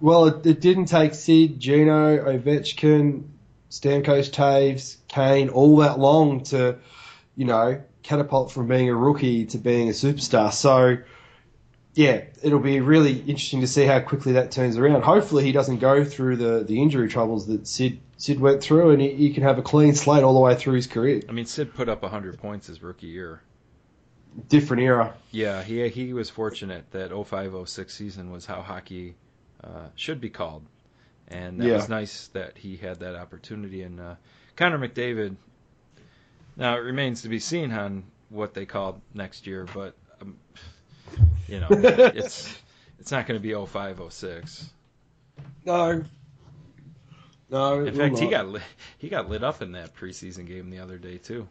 Well, it didn't take Sid, Gino, Ovechkin, Stamkos, Taves, Kane, all that long to, you know, catapult from being a rookie to being a superstar. So, yeah, it'll be really interesting to see how quickly that turns around. Hopefully he doesn't go through the injury troubles that Sid went through, and he can have a clean slate all the way through his career. I mean, Sid put up 100 points his rookie year. Different era. Yeah, he was fortunate that 05-06 season was how hockey should be called. And that was nice that he had that opportunity. And Connor McDavid... Now, it remains to be seen on what they call next year, but, you know, it's not going to be 05-06. No. In fact, he got lit up in that preseason game the other day, too.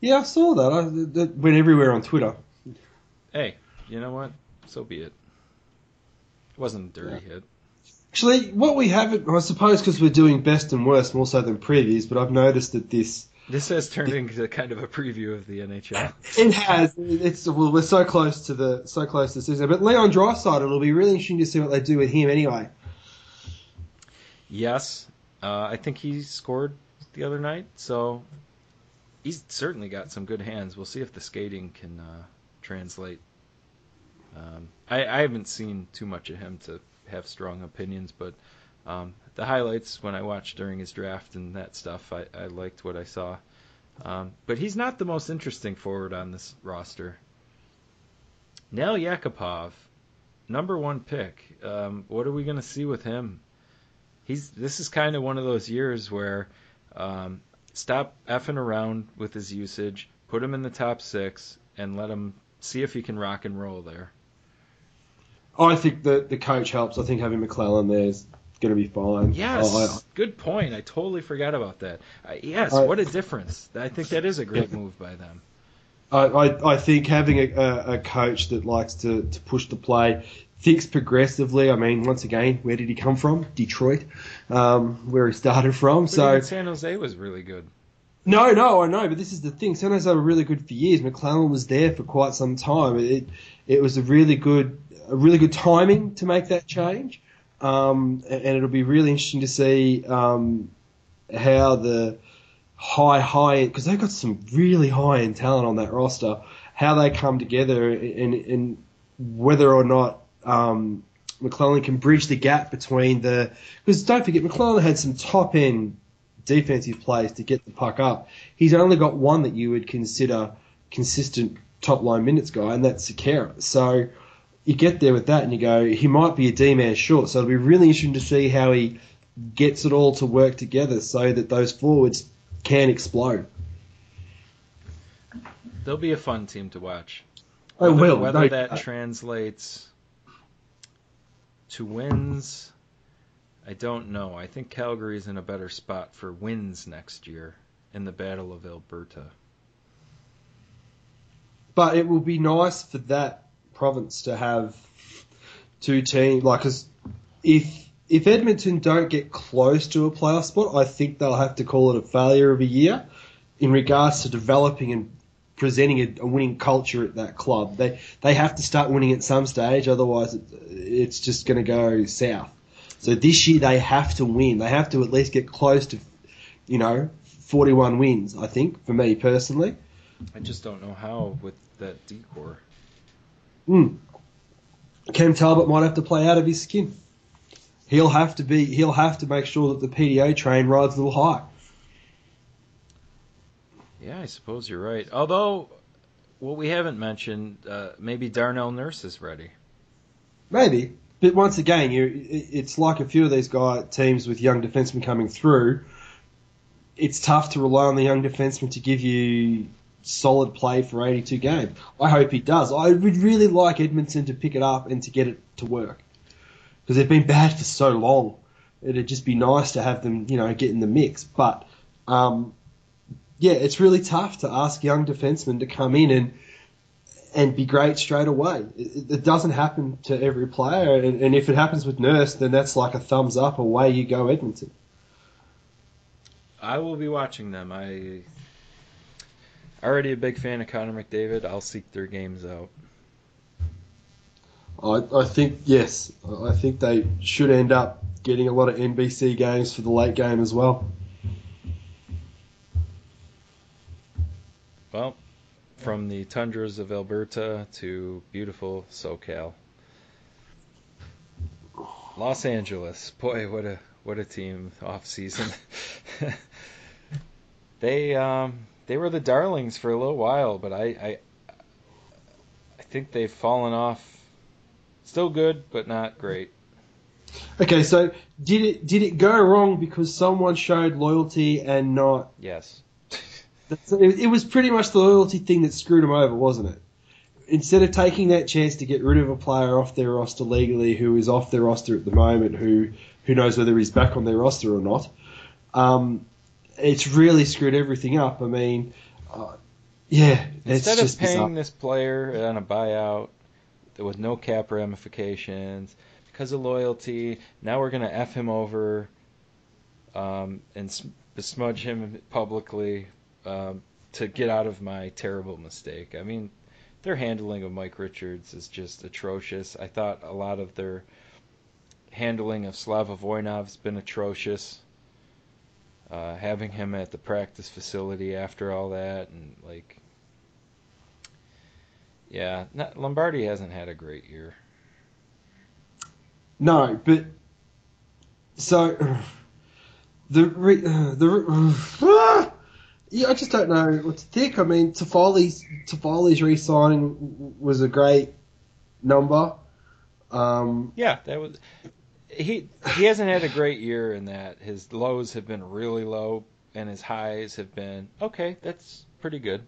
Yeah, I saw that. That went everywhere on Twitter. Hey, you know what? So be it. It wasn't a dirty hit. Actually, what we haven't, I suppose because we're doing best and worst more so than previews, but I've noticed that This has turned into kind of a preview of the NHL. It has. We're so close to the season. But Leon Draisaitl, it'll be really interesting to see what they do with him anyway. Yes, I think he scored the other night, so he's certainly got some good hands. We'll see if the skating can translate. I haven't seen too much of him to have strong opinions, but. The highlights when I watched during his draft and that stuff, I liked what I saw. But he's not the most interesting forward on this roster. Nail Yakupov, number one pick. What are we going to see with him? This is kind of one of those years where stop effing around with his usage, put him in the top six, and let him see if he can rock and roll there. Oh, I think the coach helps. I think having McClellan there is going to be fine. Yes, good point. I totally forgot about that. What a difference. I think that is a great move by them. I think having a coach that likes to push the play, thinks progressively. I mean, once again, where did he come from? Detroit, where he started from. But so San Jose was really good. No, I know, but this is the thing. San Jose were really good for years. McClellan was there for quite some time. It was a really good timing to make that change. And it'll be really interesting to see how the high because they've got some really high-end talent on that roster, how they come together and whether or not McClellan can bridge the gap between because don't forget, McClellan had some top-end defensive plays to get the puck up. He's only got one that you would consider consistent top-line minutes guy, and that's Sekera. So... you get there with that and you go, he might be a D-man short. So it'll be really interesting to see how he gets it all to work together so that those forwards can explode. They'll be a fun team to watch. Whether that translates to wins, I don't know. I think Calgary's in a better spot for wins next year in the Battle of Alberta. But it will be nice for that province to have two teams, like, cause if Edmonton don't get close to a playoff spot, I think they'll have to call it a failure of a year in regards to developing and presenting a winning culture at that club. They have to start winning at some stage, otherwise it's just going to go south. So this year they have to win. They have to at least get close to, 41 wins, I think, for me personally. I just don't know how with that decor. Cam Talbot might have to play out of his skin. He'll have to make sure that the PDO train rides a little high. Yeah, I suppose you're right. Although, what we haven't mentioned, maybe Darnell Nurse is ready. Maybe. But once again, it's like a few of these teams with young defensemen coming through. It's tough to rely on the young defenseman to give you solid play for 82 games. I hope he does. I would really like Edmondson to pick it up and to get it to work, because they've been bad for so long. It'd just be nice to have them, get in the mix. But, yeah, it's really tough to ask young defensemen to come in and be great straight away. It doesn't happen to every player, and if it happens with Nurse, then that's like a thumbs up, away you go, Edmonton. I will be watching them. I'm already a big fan of Connor McDavid. I'll seek their games out. I think, yes, I think they should end up getting a lot of NBC games for the late game as well. Well, from the tundras of Alberta to beautiful SoCal. Los Angeles. Boy, what a team off season. They were the darlings for a little while, but I think they've fallen off. Still good, but not great. Okay, so did it go wrong because someone showed loyalty and not... Yes. It was pretty much the loyalty thing that screwed them over, wasn't it? Instead of taking that chance to get rid of a player off their roster legally, who is off their roster at the moment, who knows whether he's back on their roster or not, it's really screwed everything up. I mean, instead of paying this player on a buyout with no cap ramifications because of loyalty, now we're going to F him over and smudge him publicly. To get out of my terrible mistake. I mean, their handling of Mike Richards is just atrocious. I thought a lot of their handling of Slava Voinov's been atrocious. Having him at the practice facility after all that, and Lombardi hasn't had a great year. No, but so yeah, I just don't know what to think. I mean, Toffoli's re-signing was a great number. That was he hasn't had a great year in that. His lows have been really low, and his highs have been, okay, that's pretty good.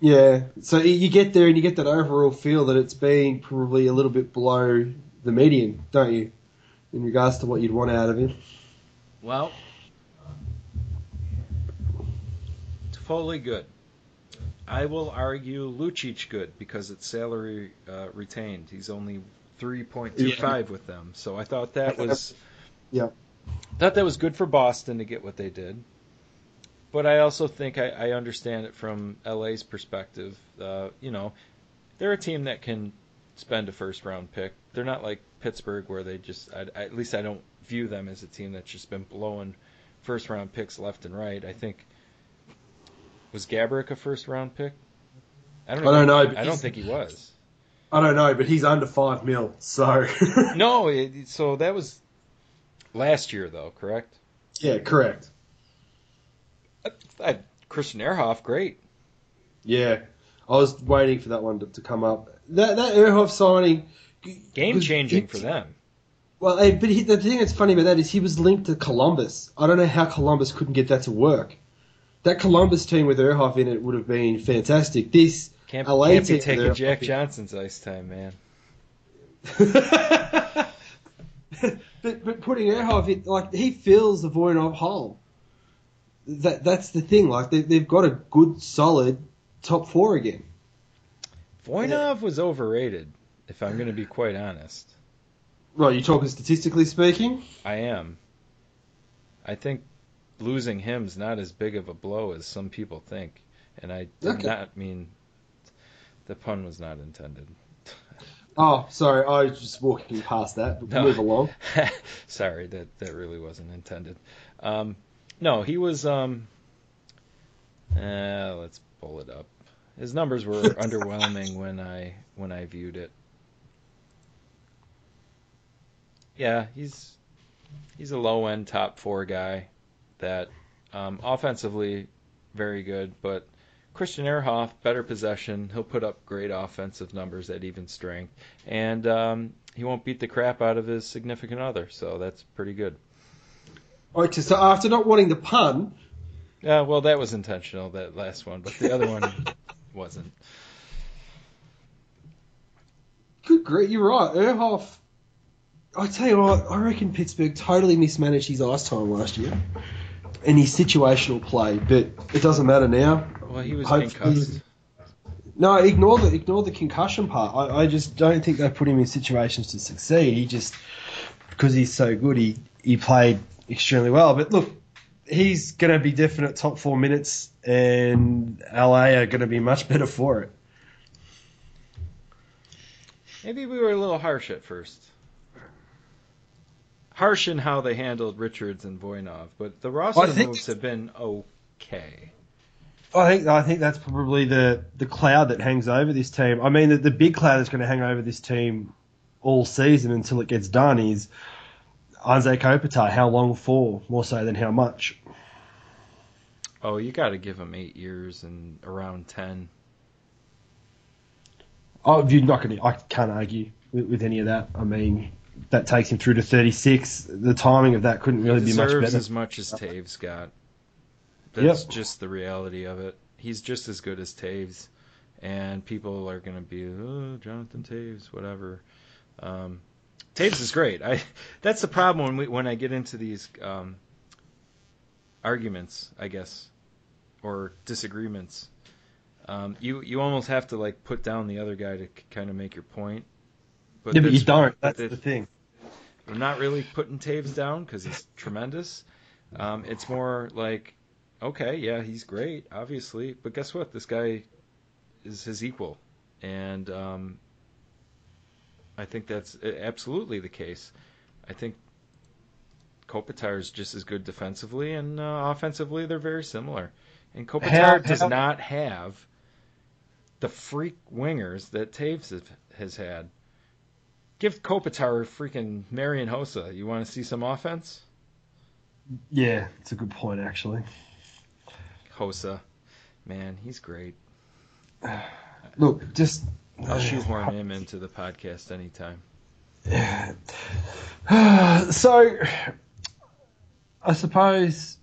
Yeah, so you get there and you get that overall feel that it's been probably a little bit below the median, don't you, in regards to what you'd want out of him? Well... Toffoli good. I will argue Lucic good because it's salary retained. He's only 3.25 with them, so I thought that was good for Boston to get what they did. But I also think I understand it from LA's perspective. They're a team that can spend a first round pick. They're not like Pittsburgh where they just. At least I don't view them as a team that's just been blowing first round picks left and right. I think. Was Gaborik a first-round pick? I don't know. I don't think he was. I don't know, but he's under $5 million, so... No, so that was last year, though, correct? Yeah, correct. Christian Ehrhoff, great. Yeah, I was waiting for that one to come up. That Ehrhoff signing... Game-changing for them. Well, but the thing that's funny about that is he was linked to Columbus. I don't know how Columbus couldn't get that to work. That Columbus team with Ehrhoff in it would have been fantastic. This LA team... Can't be taking Jack Johnson's ice time, man. but putting Ehrhoff in... he fills the Voinov hole. That's the thing. They've got a good, solid top four again. Voinov was overrated, if I'm going to be quite honest. Right, you talking statistically speaking? I am. I think... Losing him's not as big of a blow as some people think. And I did not mean, the pun was not intended. Oh, sorry. I was just walking past that. But move along. Sorry, that really wasn't intended. No, he was. Let's pull it up. His numbers were underwhelming when I viewed it. Yeah, he's a low end top four guy. That offensively very good, but Christian Ehrhoff, better possession. He'll put up great offensive numbers at even strength. And he won't beat the crap out of his significant other, so that's pretty good. Okay, so after not wanting the pun... Yeah, well, that was intentional, that last one, but the other one wasn't. Good, great, you're right. Ehrhoff, I tell you what, I reckon Pittsburgh totally mismanaged his ice time last year and his situational play, but it doesn't matter now. Well, he was concussed. No, ignore the concussion part. I just don't think they put him in situations to succeed. He just, because he's so good, he played extremely well. But look, he's going to be definite top 4 minutes, and LA are going to be much better for it. Maybe we were a little harsh at first. Harsh in how they handled Richards and Voinov, but the roster moves have been okay. I think that's probably the cloud that hangs over this team. I mean, the big cloud that's going to hang over this team all season until it gets done is Anze Kopitar. How long for? More so than how much? Oh, you got to give him 8 years and around 10. Oh, you're not going to. I can't argue with any of that. I mean, that takes him through to 36. The timing of that couldn't really be much better. He deserves as much as Taves got. That's just the reality of it. He's just as good as Taves, and people are going to be, oh, Jonathan Taves, whatever. Taves is great. That's the problem when I get into these arguments, I guess, or disagreements. You almost have to like put down the other guy to kind of make your point. But yeah, but you don't. That's the thing. I'm not really putting Taves down because he's tremendous. It's more like, okay, yeah, he's great, obviously, but guess what? This guy is his equal, and I think that's absolutely the case. I think Kopitar is just as good defensively, and offensively they're very similar. And Kopitar does not have the freak wingers that Taves has had. Give Kopitar a freaking Marian Hossa. You want to see some offense? Yeah, it's a good point, actually. Hossa, man, he's great. Look, just... I'll shoehorn him into the podcast anytime. Yeah. So, I suppose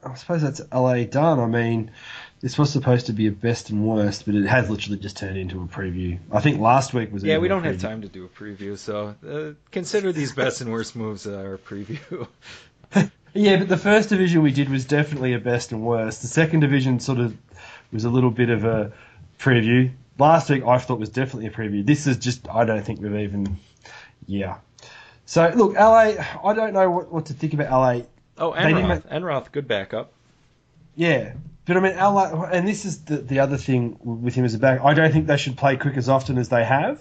that's LA done. I mean, this was supposed to be a best and worst, but it has literally just turned into a preview. I think last week was... Yeah, we don't have time to do a preview, so consider these best and worst moves our preview. Yeah, but the first division we did was definitely a best and worst. The second division sort of was a little bit of a preview. Last week I thought was definitely a preview. This is just, I don't think we've even... Yeah. So, look, LA, I don't know what to think about LA. Oh, Enroth, good backup. Yeah. But, I mean, LA... And this is the other thing with him as a back. I don't think they should play quick as often as they have.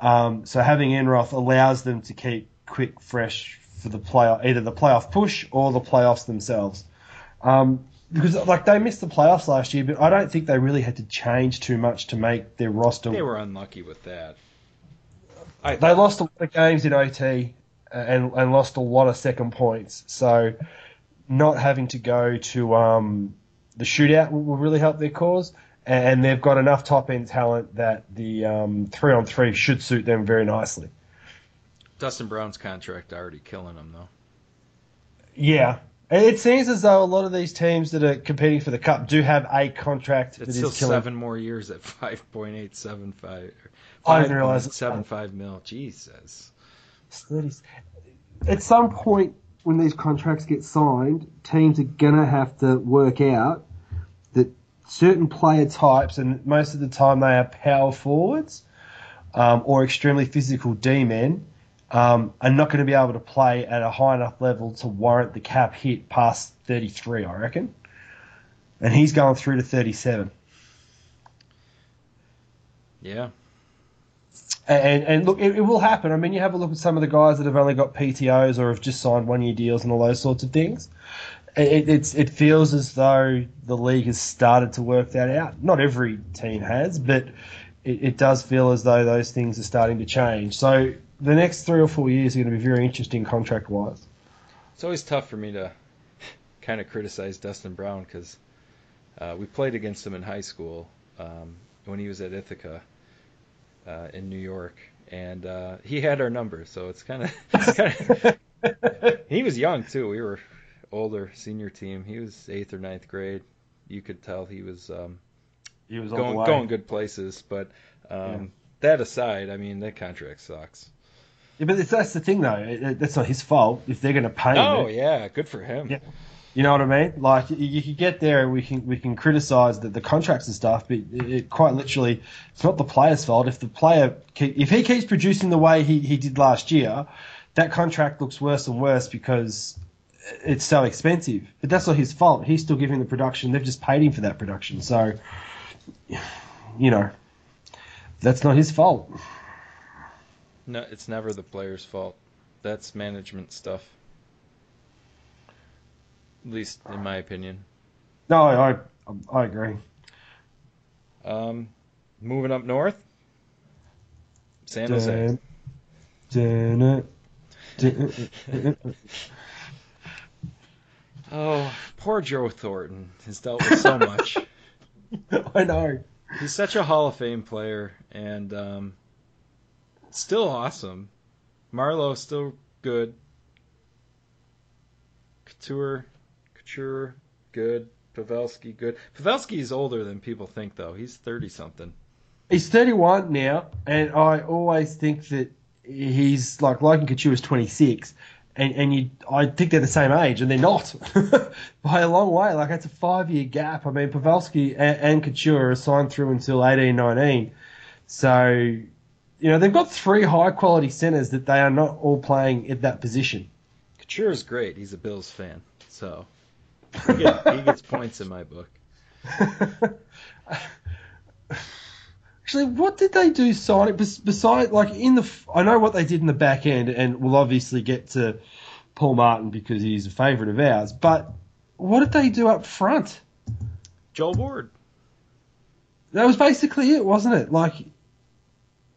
So having Enroth allows them to keep quick, fresh... for the playoff, either the playoff push or the playoffs themselves. Because like they missed the playoffs last year, but I don't think they really had to change too much to make their roster. They were unlucky with that. They lost a lot of games in OT and lost a lot of second points. So not having to go to the shootout will really help their cause. And they've got enough top-end talent that the 3-on-3 should suit them very nicely. Dustin Brown's contract already killing him, though. Yeah. It seems as though a lot of these teams that are competing for the Cup do have a contract that is killing... It's still 7 more years at 5.875... I didn't realize it's 75 mil. Jesus. At some point when these contracts get signed, teams are going to have to work out that certain player types, and most of the time they are power forwards or extremely physical D-men, are not going to be able to play at a high enough level to warrant the cap hit past 33, I reckon. And he's going through to 37. Yeah. And look, it will happen. I mean, you have a look at some of the guys that have only got PTOs or have just signed one-year deals and all those sorts of things. It feels as though the league has started to work that out. Not every team has, but it does feel as though those things are starting to change. So the next 3 or 4 years are going to be very interesting contract-wise. It's always tough for me to kind of criticize Dustin Brown because we played against him in high school when he was at Ithaca in New York, and he had our number, so it's kind of... He was young, too. We were... older senior team. He was 8th or 9th grade. You could tell he was going good places. But that aside, I mean, that contract sucks. Yeah, but that's the thing, though. That's not his fault if they're going to pay him. Oh yeah, good for him. Yeah. You know what I mean? Like you could get there, and we can criticize the contracts and stuff, but it quite literally, it's not the player's fault if the player if he keeps producing the way he did last year, that contract looks worse and worse because it's so expensive. But that's not his fault. He's still giving the production. They've just paid him for that production. So, you know, that's not his fault. No, it's never the player's fault. That's management stuff. At least in my opinion. No, I agree. Moving up north, San Jose. Oh, poor Joe Thornton has dealt with so much. I know. He's such a Hall of Fame player and still awesome. Marlowe's still good. Couture, good. Pavelski, good. Pavelski's older than people think, though. He's 30-something. He's 31 now, and I always think that he's like Logan Couture's 26. I think they're the same age, and they're not by a long way. Like, that's a 5-year gap. I mean, Pavelski and Couture are signed through until 18-19. So, you know, they've got 3 high-quality centers that they are not all playing at that position. Couture is great. He's a Bills fan. So he gets points in my book. Actually, what did they do signing? Besides, like I know what they did in the back end, and we'll obviously get to Paul Martin because he's a favourite of ours. But what did they do up front? Joel Ward. That was basically it, wasn't it? Like,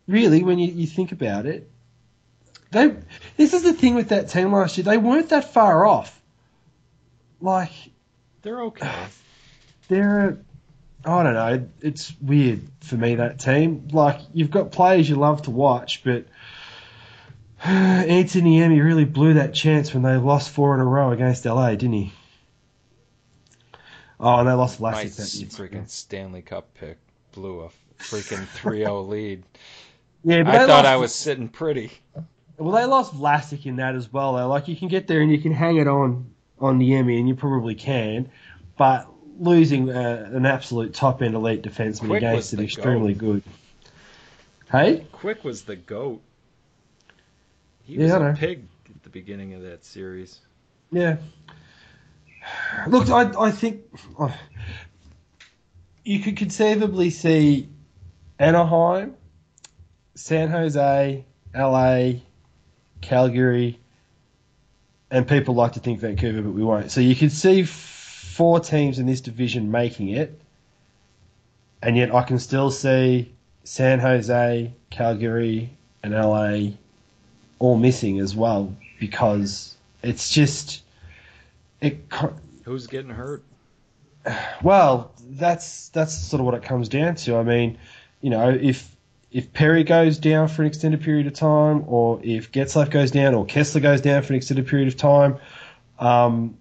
really, when you think about it, this is the thing with that team last year. They weren't that far off. Like, they're okay. I don't know. It's weird for me, that team. Like, you've got players you love to watch, but Anthony Niemi really blew that chance when they lost 4 in a row against LA, didn't he? Oh, and they lost Vlasic that year. Freaking Stanley Cup pick blew a freaking 3-0 lead. Yeah, but I thought I was sitting pretty. Well, they lost Vlasic in that as well. Though. Like, you can get there and you can hang it on Niemi, and you probably can, but losing an absolute top-end elite defenseman against an extremely good. Hey? Quick was the GOAT. He was a pig at the beginning of that series. Yeah. Look, I think you could conceivably see Anaheim, San Jose, LA, Calgary, and people like to think Vancouver, but we won't. So you could see 4 teams in this division making it, and yet I can still see San Jose, Calgary, and LA all missing as well because it's just... Who's getting hurt? Well, that's sort of what it comes down to. I mean, you know, if Perry goes down for an extended period of time, or if Getzlaff goes down, or Kessler goes down for an extended period of time...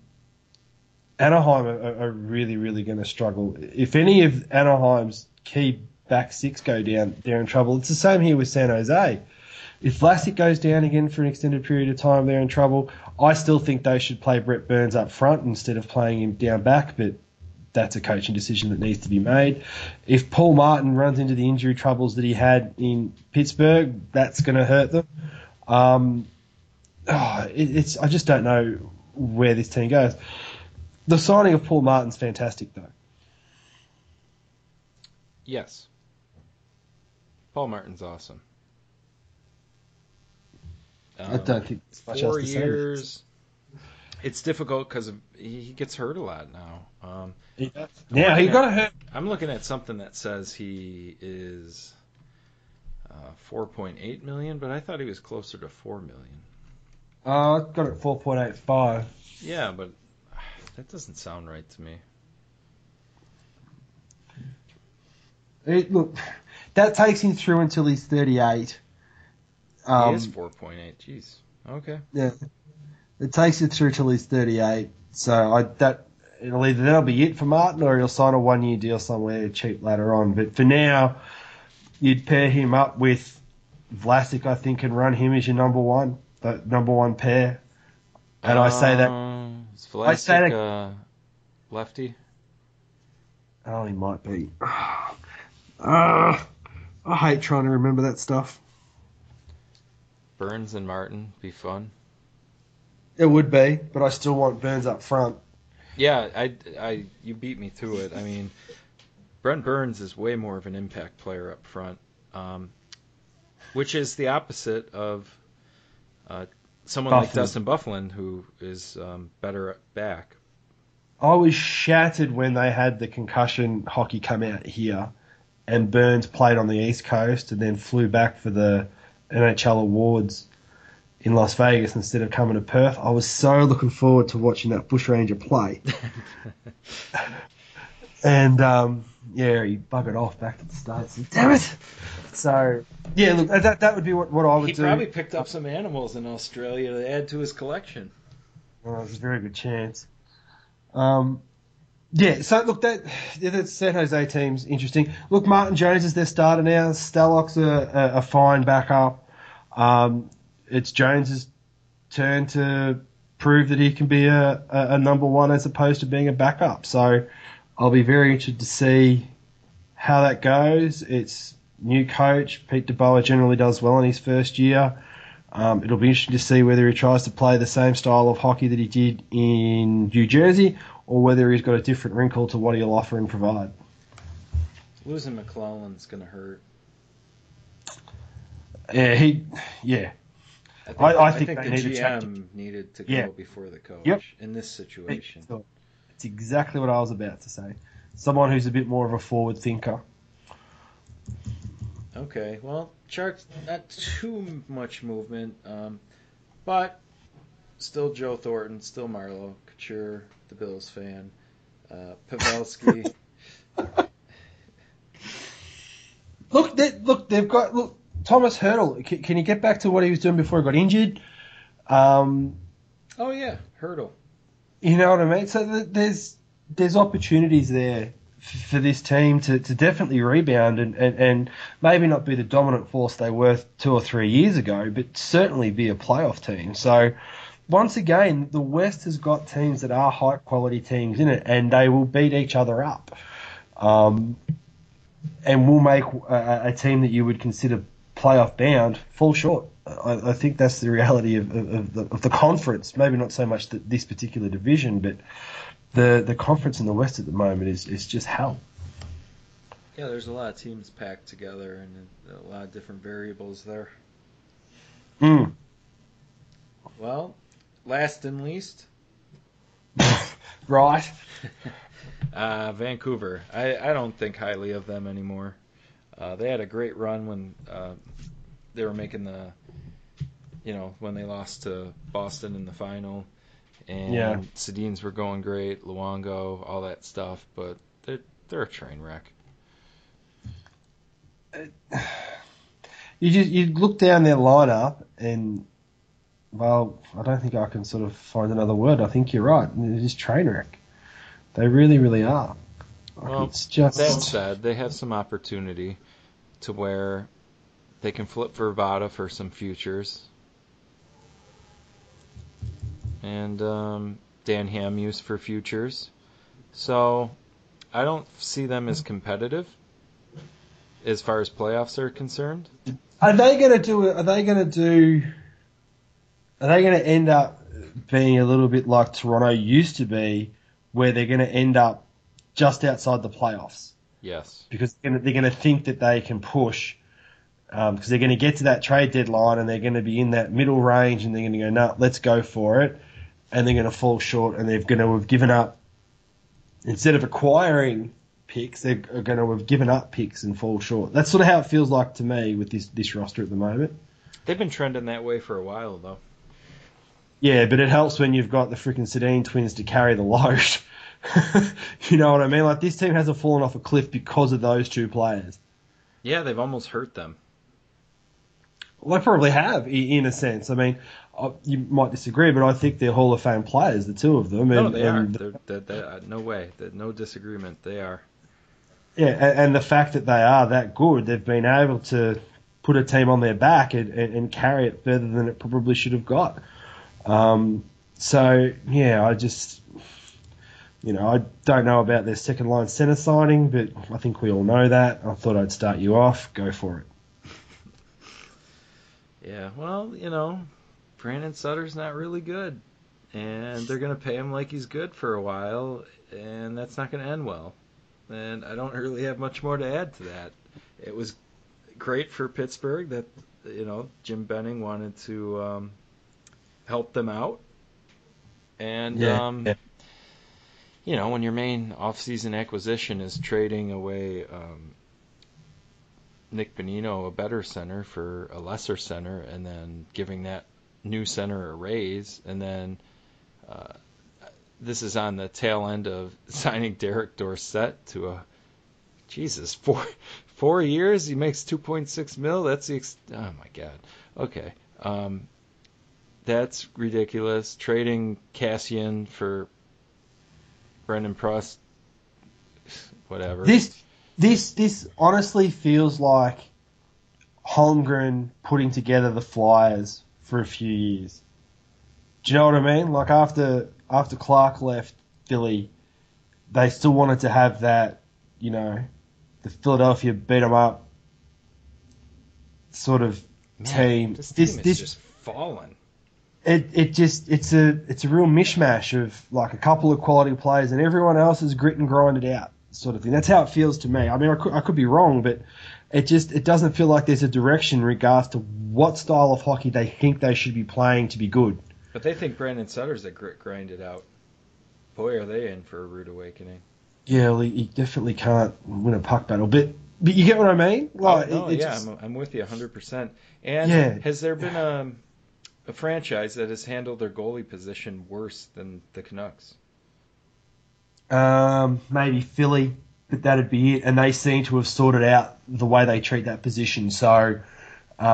Anaheim are really, really going to struggle. If any of Anaheim's key back 6 go down, they're in trouble. It's the same here with San Jose. If Vlasic goes down again for an extended period of time, they're in trouble. I still think they should play Brett Burns up front instead of playing him down back, but that's a coaching decision that needs to be made. If Paul Martin runs into the injury troubles that he had in Pittsburgh, that's going to hurt them. I just don't know where this team goes. The signing of Paul Martin's fantastic, though. Yes. Paul Martin's awesome. Four years. It's difficult because he gets hurt a lot now. He got hurt. I'm looking at something that says he is 4.8 million, but I thought he was closer to 4 million. I got it at 4.85. Yeah, but that doesn't sound right to me. Look, that takes him through until he's 38. He is 4.8. Jeez. Okay. Yeah. It takes it through till he's 38, so that'll be it for Martin, or he'll sign a one-year deal somewhere cheap later on. But for now, you'd pair him up with Vlasic, I think, and run him as your number one pair. And I say that. Is Vlasic lefty? Oh, he might be. I hate trying to remember that stuff. Burns and Martin be fun. It would be, but I still want Burns up front. Yeah, you beat me to it. I mean, Brent Burns is way more of an impact player up front, which is the opposite of someone like Dustin Byfuglien, who is better back. I was shattered when they had the concussion hockey come out here, and Burns played on the East Coast and then flew back for the NHL awards in Las Vegas instead of coming to Perth. I was so looking forward to watching that bushranger play. And, he buggered off back to the States. Damn it! So, yeah, look, that would be what I would do. He probably picked up some animals in Australia to add to his collection. Well, there's a very good chance. So, look, that San Jose team's interesting. Look, Martin Jones is their starter now. Stalock's a fine backup. It's Jones's turn to prove that he can be a number one as opposed to being a backup. So I'll be very interested to see how that goes. It's new coach. Pete DeBoer generally does well in his first year. It'll be interesting to see whether he tries to play the same style of hockey that he did in New Jersey or whether he's got a different wrinkle to what he'll offer and provide. Losing McClellan's going to hurt. I think the GM needed to go before the coach in this situation. It's exactly what I was about to say. Someone who's a bit more of a forward thinker. Okay, well, Sharks, not too much movement, but still Joe Thornton, still Marleau, Couture, the Bills fan, Pavelski. Look, they've got Thomas Hertl, can he get back to what he was doing before he got injured? Hertl. You know what I mean? So there's opportunities there for this team to definitely rebound and maybe not be the dominant force they were 2 or 3 years ago, but certainly be a playoff team. So once again, the West has got teams that are high-quality teams in it, and they will beat each other up and will make a team that you would consider playoff bound fall short. I think that's the reality of the conference. Maybe not so much this particular division, but the conference in the West at the moment is just hell. Yeah, there's a lot of teams packed together and a lot of different variables there. Mm. Well, last and least. Right. Vancouver. I don't think highly of them anymore. They had a great run when they were making when they lost to Boston in the final. And Sedins were going great, Luongo, all that stuff. But they're a train wreck. You look down their lineup and, well, I don't think I can sort of find another word. I think you're right. They're just train wreck. They really, really are. Well, that said, they have some opportunity to where they can flip Vrbata for some futures. And Dan Hamhuis for futures. So I don't see them as competitive as far as playoffs are concerned. Are they going to end up being a little bit like Toronto used to be, where they're going to end up just outside the playoffs? Yes. Because they're going to think that they can push, because they're going to get to that trade deadline and they're going to be in that middle range and they're going to go, no, let's go for it. And they're going to fall short and they're going to have given up. Instead of acquiring picks, they're going to have given up picks and fall short. That's sort of how it feels like to me with this roster at the moment. They've been trending that way for a while, though. Yeah, but it helps when you've got the freaking Sedin twins to carry the load. You know what I mean? Like, this team hasn't fallen off a cliff because of those two players. Yeah, they've almost hurt them. Well, they probably have, in a sense. I mean, you might disagree, but I think they're Hall of Fame players, the two of them. No, they are. They're, no way. No disagreement. They are. Yeah, and the fact that they are that good, they've been able to put a team on their back and carry it further than it probably should have got. So, yeah, I just, you know, I don't know about their second line centre signing, but I think we all know that. I thought I'd start you off. Go for it. Yeah, well, you know, Brandon Sutter's not really good, and they're going to pay him like he's good for a while, and that's not going to end well. And I don't really have much more to add to that. It was great for Pittsburgh that, you know, Jim Benning wanted to help them out, and you know, when your main off-season acquisition is trading away Nick Bonino, a better center, for a lesser center, and then giving that new center a raise, and then this is on the tail end of signing Derek Dorsett to a four years. He makes $2.6 million. That's the oh my god. Okay. That's ridiculous. Trading Cassian for Brendan Pruss, whatever. This honestly feels like Holmgren putting together the Flyers for a few years. Do you know what I mean? Like after Clark left Philly, they still wanted to have that, you know, the Philadelphia beat 'em up sort of team. This team is just fallen. It's a real mishmash of like a couple of quality players and everyone else is grit and grind it out sort of thing. That's how it feels to me. I mean, I could be wrong, but it doesn't feel like there's a direction in regards to what style of hockey they think they should be playing to be good. But they think Brandon Sutter's a grit grind it out. Boy, are they in for a rude awakening. Yeah, well, he definitely can't win a puck battle, but you get what I mean? Like, oh, no, I'm with you 100%. And has there been a franchise that has handled their goalie position worse than the Canucks? Maybe Philly, but that'd be it. And they seem to have sorted out the way they treat that position. So, they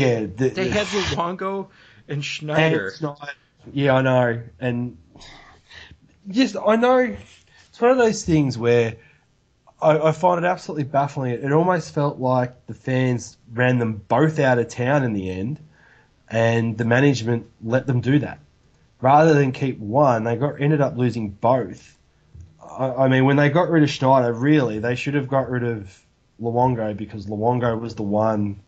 had Luongo and Schneider. I know. And just, I know it's one of those things where I find it absolutely baffling. It almost felt like the fans ran them both out of town in the end, and the management let them do that. Rather than keep one, they ended up losing both. I mean, when they got rid of Schneider, really, they should have got rid of Luongo, because Luongo was the one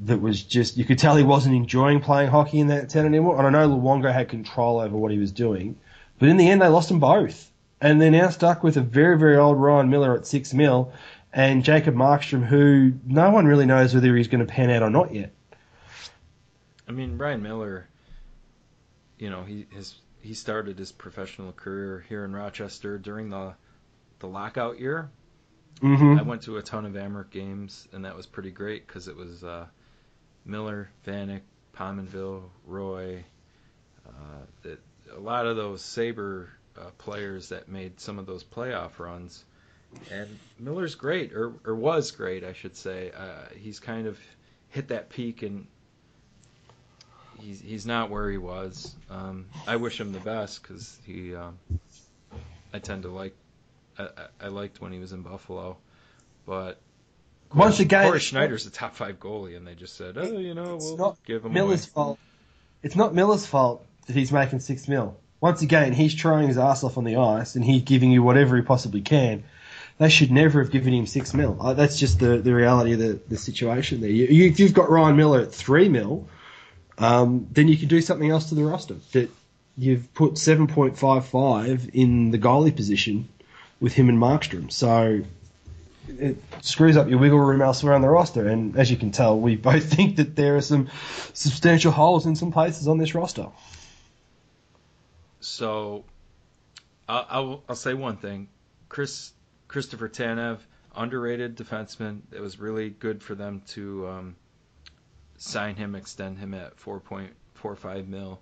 that was just... You could tell he wasn't enjoying playing hockey in that town anymore. And I know Luongo had control over what he was doing, but in the end, they lost them both. And they're now stuck with a very, very old Ryan Miller at $6 million and Jacob Markstrom, who no one really knows whether he's going to pan out or not yet. I mean, Ryan Miller, you know, he started his professional career here in Rochester during the lockout year. Mm-hmm. I went to a ton of Amherst games, and that was pretty great because it was Miller, Vanek, Pominville, Roy, a lot of those Sabre players that made some of those playoff runs, and Miller's great, or was great, I should say. He's kind of hit that peak, and he's not where he was. I wish him the best because he. I tend to like. I liked when he was in Buffalo, but once again, Corey Schneider's a top five goalie, and they just said, "Oh, you know, we'll give him Miller's away. Fault." It's not Miller's fault that he's making $6 million. Once again, he's trying his ass off on the ice, and he's giving you whatever he possibly can. They should never have given him $6 million. That's just the reality of the situation there. If you've got Ryan Miller at $3 million, then you can do something else to the roster. That you've put 7.55 in the goalie position with him and Markstrom. So it screws up your wiggle room elsewhere on the roster. And as you can tell, we both think that there are some substantial holes in some places on this roster. So I'll say one thing. Christopher Tanev, underrated defenseman. It was really good for them to sign him, extend him at $4.45 million.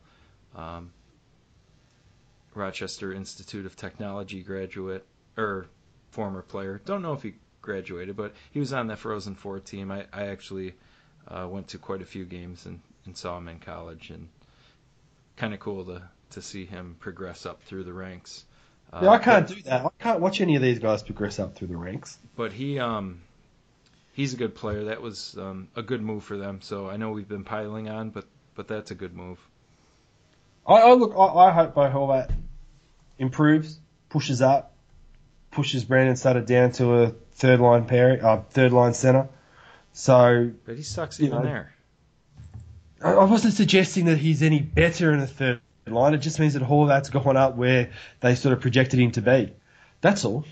Rochester Institute of Technology graduate or former player. Don't know if he graduated, but he was on that Frozen Four team. I actually went to quite a few games and saw him in college, and kind of cool to see him progress up through the ranks. Yeah, I can't do that. I can't watch any of these guys progress up through the ranks. But he's a good player. That was a good move for them. So I know we've been piling on, but that's a good move. I hope Bo Horvat improves, pushes up, pushes Brandon Sutter down to a third line center. So, but he sucks even there. I wasn't suggesting that he's any better in a third line. It just means that Horvat's gone up where they sort of projected him to be. That's all.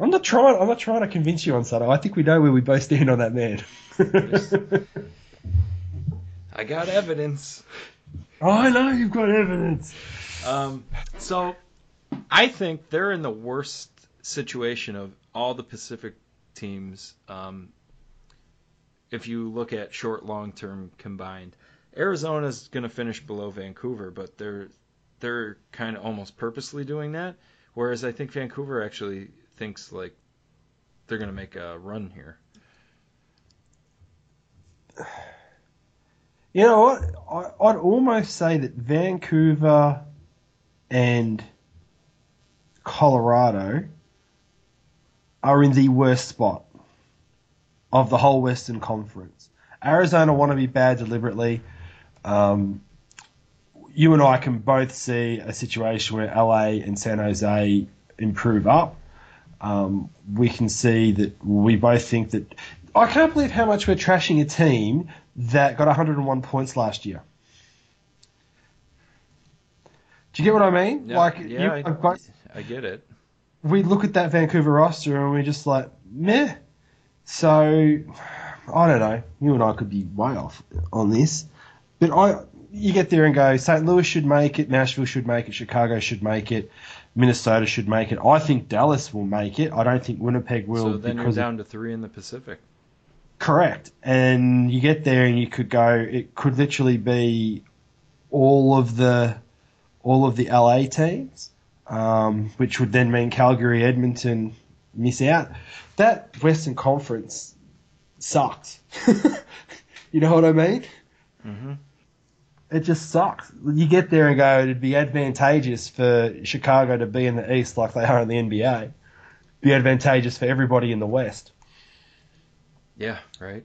I'm not trying to convince you on Sutter. I think we know where we both stand on that man. I got evidence. Oh, I know you've got evidence. So I think they're in the worst situation of all the Pacific teams if you look at short, long-term combined. Arizona's going to finish below Vancouver, but they're kind of almost purposely doing that, whereas I think Vancouver actually thinks like they're going to make a run here. You know what? I'd almost say that Vancouver and Colorado are in the worst spot of the whole Western Conference. Arizona want to be bad deliberately. You and I can both see a situation where LA and San Jose improve up. We can see that we both think that... I can't believe how much we're trashing a team that got 101 points last year. Do you get what I mean? No, like, yeah, I get it. We look at that Vancouver roster and we're just like, meh. So, I don't know. You and I could be way off on this. But you get there and go, St. Louis should make it, Nashville should make it, Chicago should make it, Minnesota should make it. I think Dallas will make it. I don't think Winnipeg will. So then you're down to three in the Pacific. Correct. And you get there and you could go, it could literally be all of the LA teams, which would then mean Calgary, Edmonton miss out. That Western Conference sucks. You know what I mean? Mm-hmm. It just sucks. You get there and go, it'd be advantageous for Chicago to be in the East like they are in the NBA. It'd be advantageous for everybody in the West. Yeah, right.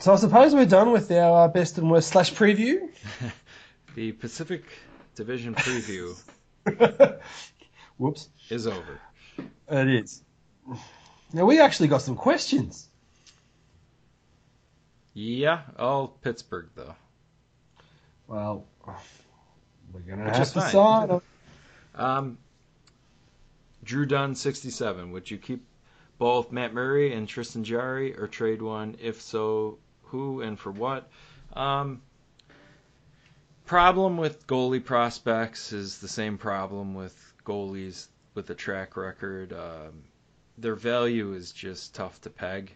So I suppose we're done with our best and worst / preview. The Pacific Division preview whoops, is over. It is. Now, we actually got some questions. Yeah, all Pittsburgh, though. Well, we're going to have to sort Drew Dunn, 67. Would you keep both Matt Murray and Tristan Jarry, or trade one? If so, who and for what? Problem with goalie prospects is the same problem with goalies with a track record. Their value is just tough to peg.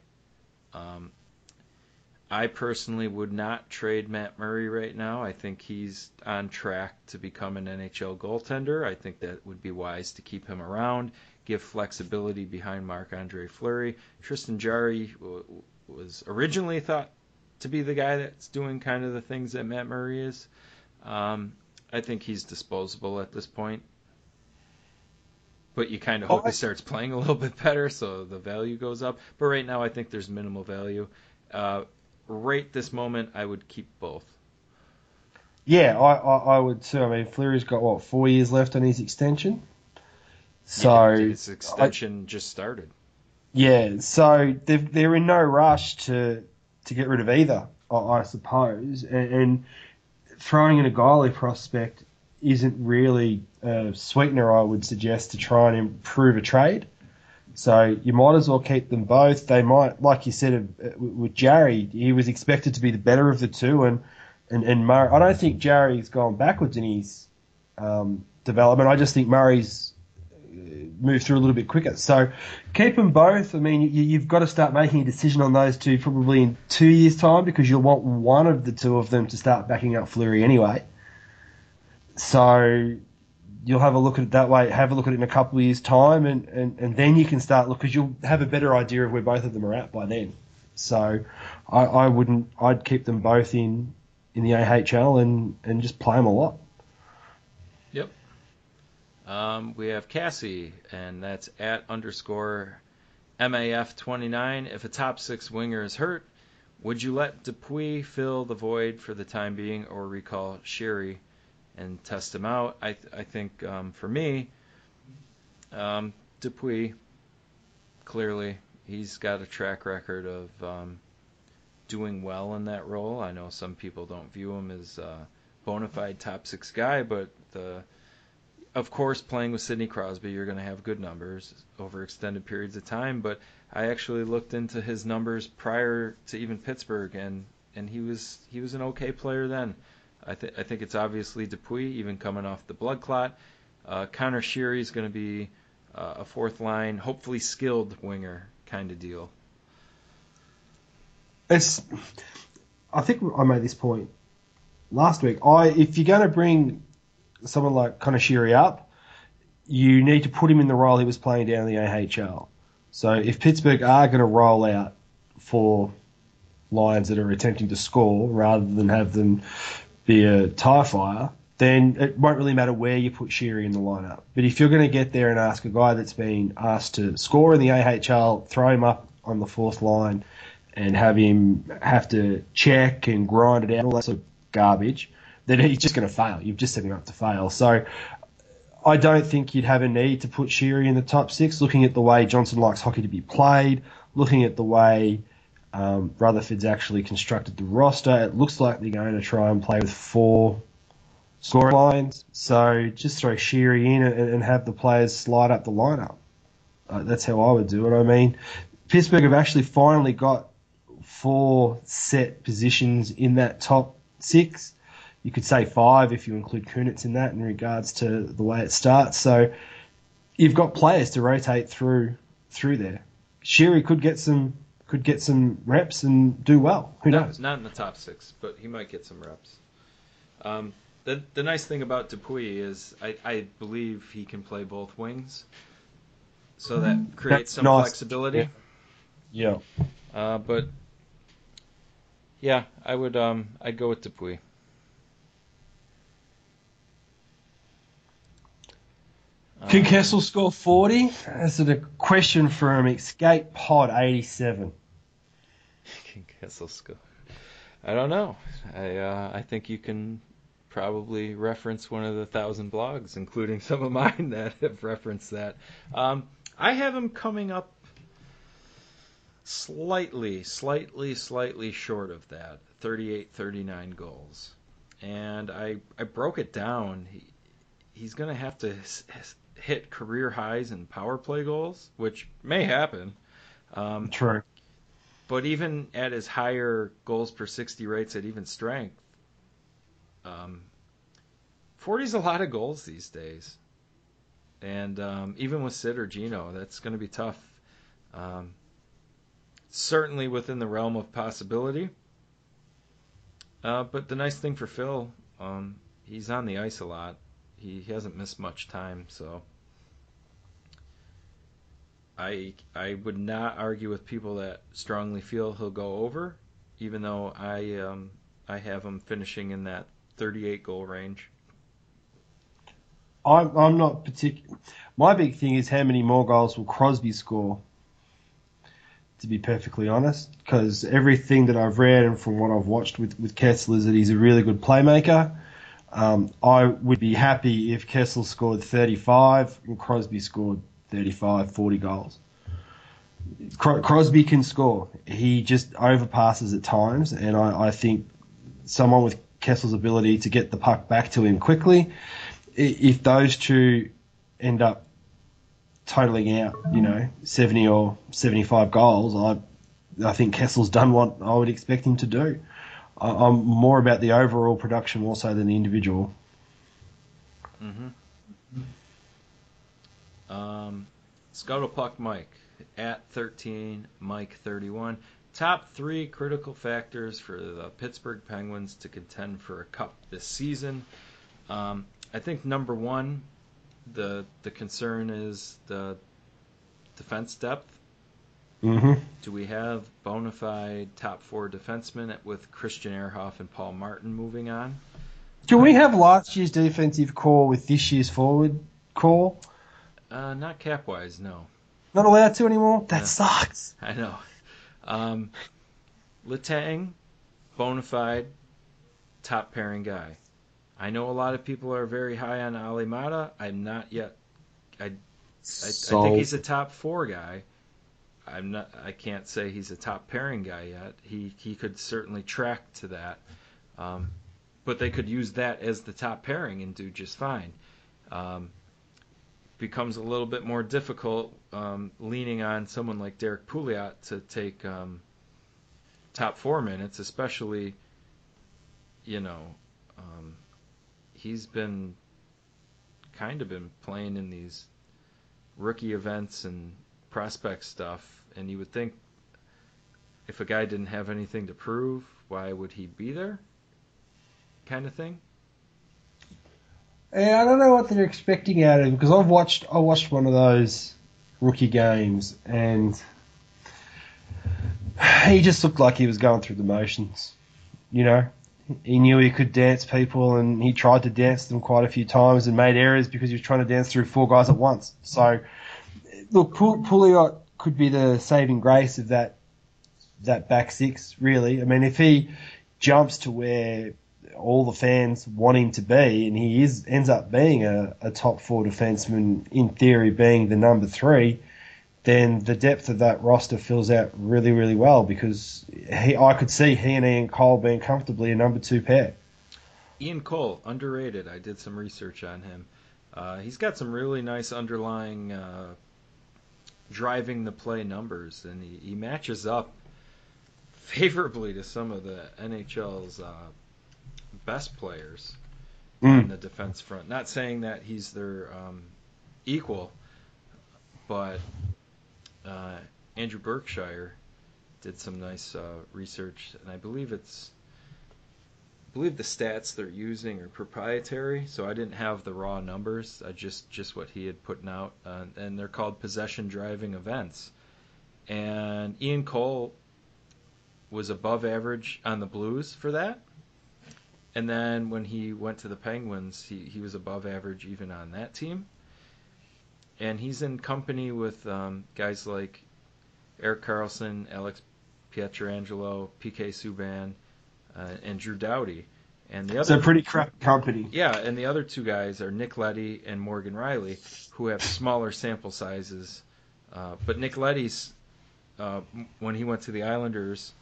I personally would not trade Matt Murray right now. I think he's on track to become an NHL goaltender. I think that would be wise to keep him around. Give flexibility behind Marc-Andre Fleury. Tristan Jarry was originally thought to be the guy that's doing kind of the things that Matt Murray is. I think he's disposable at this point. But you kind of hope he starts playing a little bit better so the value goes up. But right now I think there's minimal value. Right this moment, I would keep both. Yeah, I would too. I mean, Fleury's got, 4 years left on his extension? So yeah, his extension just started. Yeah, so they're in no rush to get rid of either, I suppose. And throwing in a goalie prospect isn't really a sweetener, I would suggest, to try and improve a trade. So you might as well keep them both. They might, like you said, with Jarry, he was expected to be the better of the two, and Murray. I don't think Jarry's gone backwards in his development. I just think Murray's moved through a little bit quicker. So keep them both. I mean, you've got to start making a decision on those two probably in 2 years' time, because you'll want one of the two of them to start backing up Fleury anyway. So you'll have a look at it that way, have a look at it in a couple of years' time, and then you can start look, because you'll have a better idea of where both of them are at by then. So I'd keep them both in the AHL and just play them a lot. Yep. We have Cassie, and that's @_MAF29. If a top six winger is hurt, would you let Dupuis fill the void for the time being or recall Sherry and test him out? I think for me, Dupuis, clearly, he's got a track record of doing well in that role. I know some people don't view him as a bona fide top six guy, but of course, playing with Sidney Crosby, you're going to have good numbers over extended periods of time, but I actually looked into his numbers prior to even Pittsburgh, and he was an okay player then. I think it's obviously Dupuis, even coming off the blood clot. Connor Sheary is going to be a fourth line, hopefully skilled winger kind of deal. I think I made this point last week. If you're going to bring someone like Connor Sheary up, you need to put him in the role he was playing down in the AHL. So if Pittsburgh are going to roll out for lines that are attempting to score rather than have them be a tie fire, then it won't really matter where you put Sheary in the lineup. But if you're going to get there and ask a guy that's been asked to score in the AHL, throw him up on the fourth line and have him have to check and grind it out, all that sort of garbage, then he's just going to fail. You've just set him up to fail. So I don't think you'd have a need to put Sheary in the top six, looking at the way Johnson likes hockey to be played, looking at the way Rutherford's actually constructed the roster. It looks like they're going to try and play with four scoring lines. So just throw Sheary in and have the players slide up the lineup. That's how I would do it. I mean, Pittsburgh have actually finally got four set positions in that top six. You could say five if you include Kunitz in that in regards to the way it starts. So you've got players to rotate through there. Sheary could get some reps and do well. Who knows? Not in the top six, but he might get some reps. The nice thing about Dupuis is I believe he can play both wings, so that creates some flexibility. Yeah. But yeah, I would I'd go with Dupuis. Can Kessel score 40? That's a question from Escape Pod 87. Can Kessel score? I don't know. I think you can probably reference one of the 1,000 blogs, including some of mine that have referenced that. I have him coming up slightly short of that, 38-39 goals. And I broke it down. He's going to have to hit career highs in power play goals, which may happen. True. But even at his higher goals per 60 rates at even strength, 40 is a lot of goals these days. And even with Sid or Gino, that's going to be tough. Certainly within the realm of possibility. But the nice thing for Phil, he's on the ice a lot. He hasn't missed much time, so I would not argue with people that strongly feel he'll go over, even though I have him finishing in that 38 goal range. I'm not particular. My big thing is how many more goals will Crosby score, to be perfectly honest, because everything that I've read and from what I've watched with Kessel is that he's a really good playmaker. I would be happy if Kessel scored 35 and Crosby scored 35, 40 goals. Crosby can score. He just overpasses at times, and I think someone with Kessel's ability to get the puck back to him quickly if those two end up totaling out, 70 or 75 goals, I think Kessel's done what I would expect him to do. I'm more about the overall production more so than the individual. Mm-hmm. Scuttlepuck Mike at 13, Mike 31. Top three critical factors for the Pittsburgh Penguins to contend for a cup this season. I think number one, the concern is the defense depth. Mm-hmm. Do we have bona fide top four defensemen with Christian Ehrhoff and Paul Martin moving on? Do we have last year's defensive core with this year's forward core? Not cap-wise, no. Not allowed to anymore? That sucks. I know. Letang, bona fide top pairing guy. I know a lot of people are very high on Ali Mata. I'm not yet. I think he's a top four guy. I can't say he's a top pairing guy yet. He could certainly track to that, but they could use that as the top pairing and do just fine. Becomes a little bit more difficult leaning on someone like Derek Pouliot to take top 4 minutes, especially. He's been kind of playing in these rookie events and prospect stuff, and you would think if a guy didn't have anything to prove, why would he be there? Kind of thing. Yeah, I don't know what they're expecting out of him, because I watched one of those rookie games, and he just looked like he was going through the motions. He knew he could dance people, and he tried to dance them quite a few times and made errors because he was trying to dance through four guys at once. So, look, Pouliot could be the saving grace of that back six, really. I mean, if he jumps to where all the fans want him to be, and he ends up being a top four defenseman, in theory being the number three, then the depth of that roster fills out really, really well, because I could see he and Ian Cole being comfortably a number two pair. Ian Cole, underrated. I did some research on him. He's got some really nice underlying driving the play numbers, and he matches up favorably to some of the NHL's best players on the defense front. Not saying that he's their equal, but Andrew Berkshire did some nice research, and I believe the stats they're using are proprietary, so I didn't have the raw numbers. I just what he had put out, and they're called possession driving events. And Ian Cole was above average on the Blues for that, and then when he went to the Penguins, he was above average even on that team. And he's in company with guys like Erik Karlsson, Alex Pietrangelo, PK Subban, and Drew Doughty. And the other, it's a pretty crap company. Yeah, and the other two guys are Nick Leddy and Morgan Rielly, who have smaller sample sizes. But Nick Leddy's, when he went to the Islanders,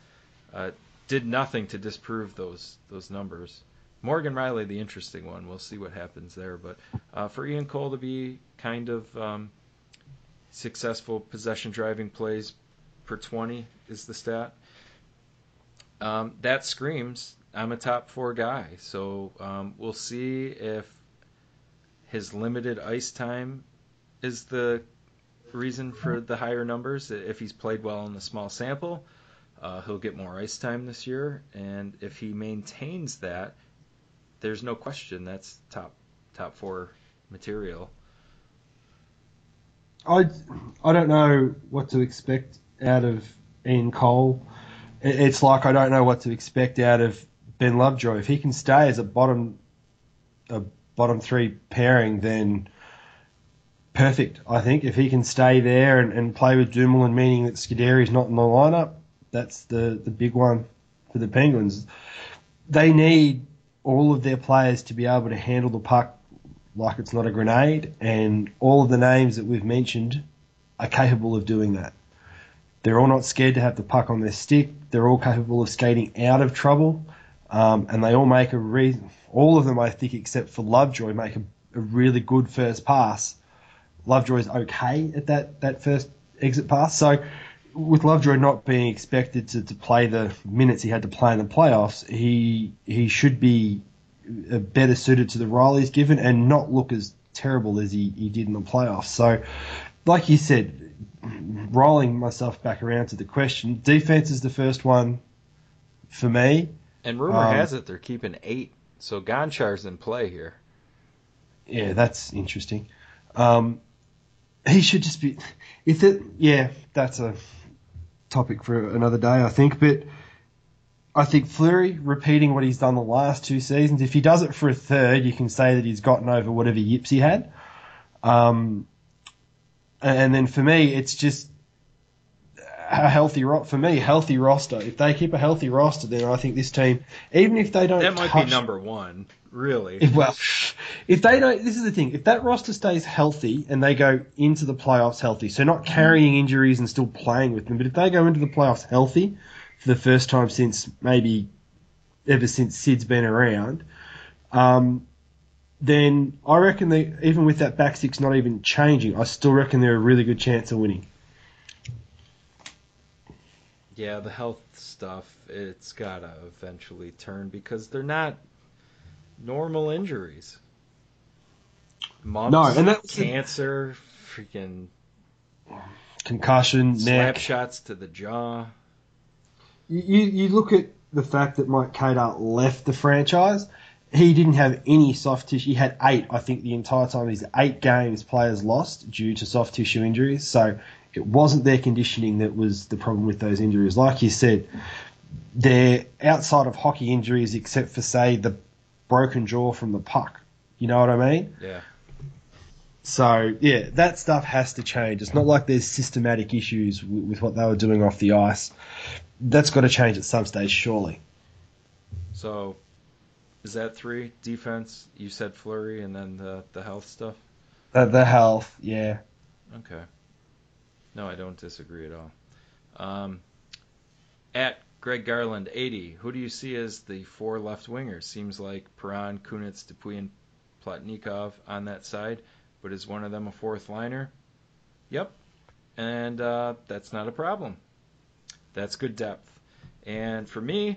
did nothing to disprove those numbers. Morgan Rielly, the interesting one. We'll see what happens there. But for Ian Cole to be kind of successful possession driving plays per 20 is the stat. That screams, I'm a top four guy. So we'll see if his limited ice time is the reason for the higher numbers. If he's played well in the small sample, he'll get more ice time this year. And if he maintains that, there's no question that's top four material. I don't know what to expect out of Ian Cole. It's like I don't know what to expect out of Ben Lovejoy. If he can stay as a bottom three pairing, then perfect, I think. If he can stay there and play with Dumoulin, meaning that Scuderi's not in the lineup, that's the big one for the Penguins. They need all of their players to be able to handle the puck like it's not a grenade, and all of the names that we've mentioned are capable of doing that. They're all not scared to have the puck on their stick. They're all capable of skating out of trouble, and they all make all of them, I think, except for Lovejoy, make a a really good first pass, Lovejoy's okay at that first exit pass. So with Lovejoy not being expected to play the minutes he had to play in the playoffs, he should be better suited to the role he's given and not look as terrible as he did in the playoffs. So like you said, rolling myself back around to the question, defense is the first one for me. And rumor has it they're keeping 8, so Gonchar's in play here. Yeah, that's interesting. He should just be... that's a topic for another day, I think. But I think Fleury, repeating what he's done the last 2 seasons, if he does it for a third, you can say that he's gotten over whatever yips he had. And then for me, it's just a healthy healthy roster. If they keep a healthy roster, then I think this team, even if they don't... That might be number one, really. If they don't... This is the thing. If that roster stays healthy and they go into the playoffs healthy, so not carrying injuries and still playing with them, but if they go into the playoffs healthy for the first time since maybe ever since Sid's been around, then I reckon they, even with that back six not even changing, I still reckon they're a really good chance of winning. Yeah, the health stuff, it's got to eventually turn because they're not normal injuries. Mumps, no, and that's cancer, freaking concussion, slap shots to the jaw. You look at the fact that Mike Kadar left the franchise. He didn't have any soft tissue. He had 8, I think, the entire time. He's 8 games players lost due to soft tissue injuries. So it wasn't their conditioning that was the problem with those injuries. Like you said, they're outside of hockey injuries except for, say, the broken jaw from the puck. You know what I mean? Yeah. So, yeah, that stuff has to change. It's not like there's systematic issues with what they were doing off the ice. That's got to change at some stage, surely. So, is that 3? Defense, you said Fleury, and then the health stuff? The health, yeah. Okay. No, I don't disagree at all. At Greg Garland 80, who do you see as the 4 left wingers? Seems like Perron, Kunitz, Dupuis, and Plotnikov on that side, but is one of them a 4th liner? Yep. And that's not a problem. That's good depth. And for me,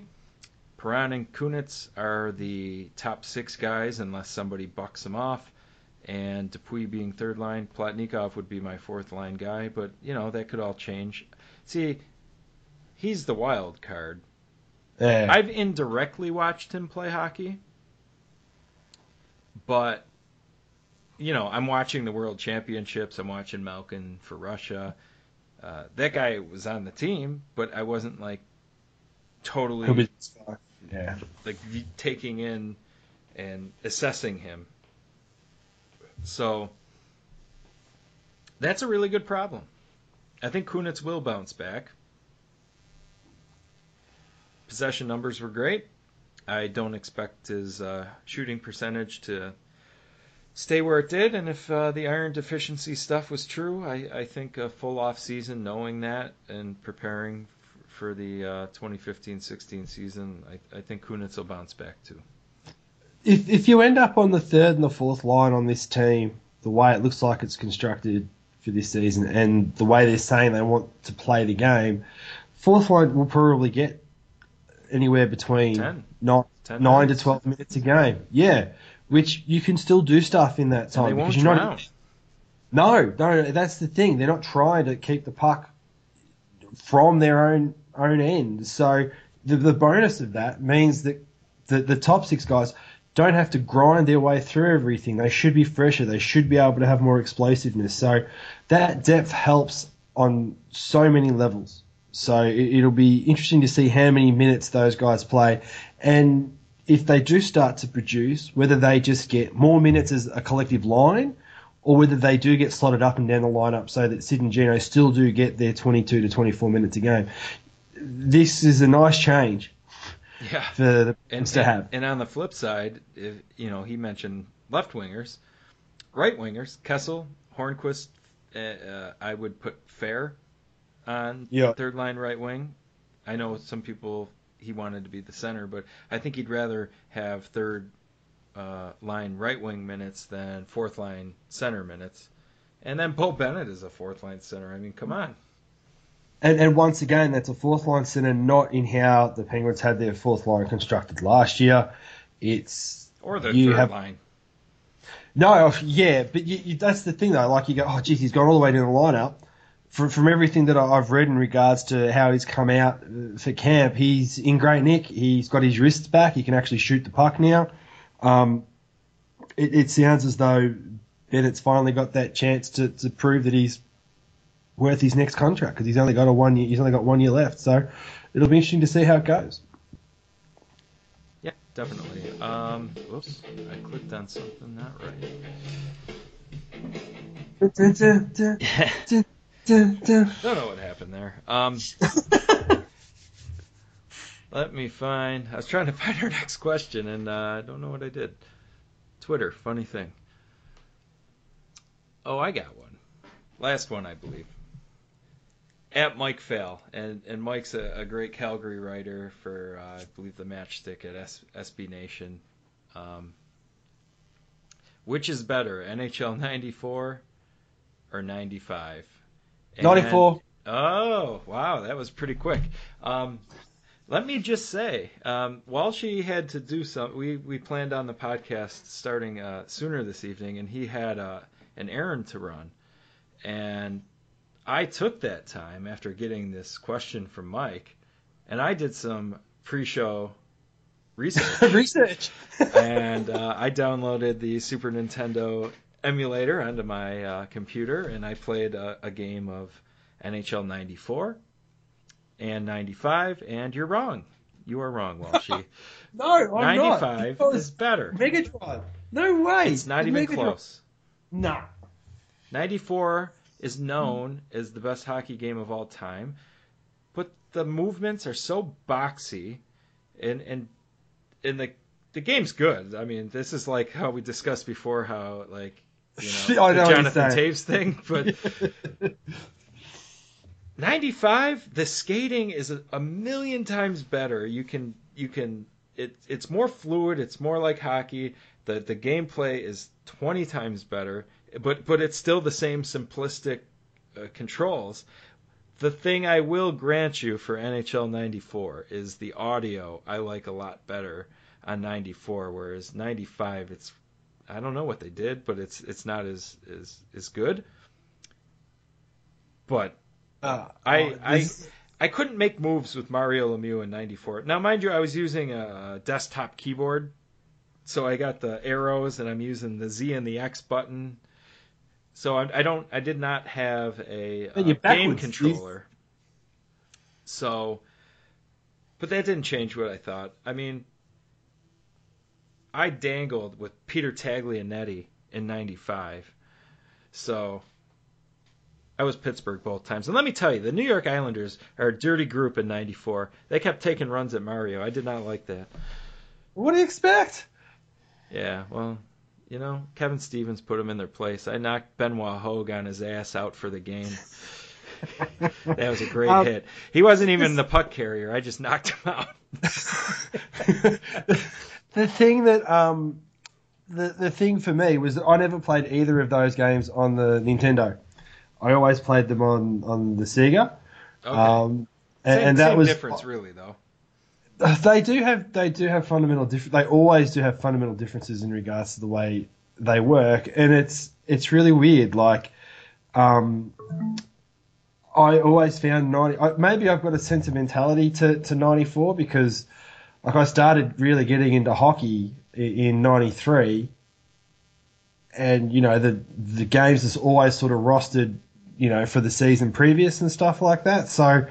Perron and Kunitz are the top 6 guys unless somebody bucks them off. And Dupuis being 3rd line, Plotnikov would be my 4th line guy. But, you know, that could all change. See, he's the wild card. Yeah. I've indirectly watched him play hockey. But, you know, I'm watching the World Championships. I'm watching Malkin for Russia. That guy was on the team, but I wasn't, like, totally taking in and assessing him. So that's a really good problem. I think Kunitz will bounce back. Possession numbers were great. I don't expect his shooting percentage to stay where it did. And if the iron deficiency stuff was true, I think a full off season, knowing that and preparing for the 2015-16 season, I think Kunitz will bounce back too. If you end up on the 3rd and the 4th line on this team, the way it looks like it's constructed for this season and the way they're saying they want to play the game, 4th line will probably get anywhere between 9 to 12 minutes a game. Yeah, which you can still do stuff in that time. And they won't drown. No, that's the thing. They're not trying to keep the puck from their own end. So the bonus of that means that the top 6 guys don't have to grind their way through everything. They should be fresher. They should be able to have more explosiveness. So that depth helps on so many levels. So it'll be interesting to see how many minutes those guys play. And if they do start to produce, whether they just get more minutes as a collective line or whether they do get slotted up and down the lineup so that Sid and Geno still do get their 22 to 24 minutes a game. This is a nice change. Yeah, and on the flip side, if, you know, he mentioned left wingers, right wingers, Kessel, Hornquist. I would put Fair on third line right wing. I know some people he wanted to be the center, but I think he'd rather have third line right wing minutes than fourth line center minutes. And then Bo Bennett is a fourth line center. I mean, come on. And once again, that's a fourth line center, not in how the Penguins had their fourth line constructed last year. It's or the third line. No, yeah, but you, that's the thing though. Like you go, oh, geez, he's gone all the way to the lineup. From everything that I've read in regards to how he's come out for camp, he's in great nick. He's got his wrists back. He can actually shoot the puck now. It sounds as though Bennett's finally got that chance to prove that he's worth his next contract because he's only got one year left. So it'll be interesting to see how it goes. Yeah, definitely. Whoops, I clicked on something not right. Don't know what happened there. Let me find... I was trying to find our next question, and I don't know what I did. Twitter, funny thing. Oh, I got one. Last one, I believe. At Mike Fail, and Mike's a great Calgary writer for, I believe, the Matchstick at SB Nation. Which is better, NHL 94 or 95? 94. Oh, wow, that was pretty quick. Let me just say, while she had to do something, we planned on the podcast starting sooner this evening, and he had an errand to run. And I took that time after getting this question from Mike, and I did some pre-show research. And I downloaded the Super Nintendo emulator onto my computer, and I played a game of NHL 94 and 95, and you're wrong. You are wrong, Walshy. No, I'm 95 not. 95 is better. Mega Drive. No way. It's not even close. No. 94 is known as the best hockey game of all time, but the movements are so boxy, and the game's good. I mean, this is like how we discussed before, how like, you know, the Jonathan Taves thing, but 95, the skating is a million times better. It's more fluid. It's more like hockey. The gameplay is 20 times better, but it's still the same simplistic controls. The thing I will grant you for NHL 94 is the audio I like a lot better on 94, whereas 95, it's, I don't know what they did, but it's not as good. But I couldn't make moves with Mario Lemieux in 94. Now, mind you, I was using a desktop keyboard, so I got the arrows, and I'm using the Z and the X button. So I did not have a game controller. So, but that didn't change what I thought. I mean, I dangled with Peter Taglianetti in 95. So I was Pittsburgh both times. And let me tell you, the New York Islanders are a dirty group in 94. They kept taking runs at Mario. I did not like that. What do you expect? Yeah, well, you know, Kevin Stevens put him in their place. I knocked Benoit Hogue on his ass out for the game. That was a great hit. He wasn't even the puck carrier. I just knocked him out. The thing that the thing for me was that I never played either of those games on the Nintendo. I always played them on the Sega. Okay. Same difference, really, though. They do have fundamental difference. They always do have fundamental differences in regards to the way they work, and it's really weird. Like, I always found maybe I've got a sentimentality to 94 because. Like, I started really getting into hockey in 93, and, you know, the games is always sort of rostered, you know, for the season previous and stuff like that. So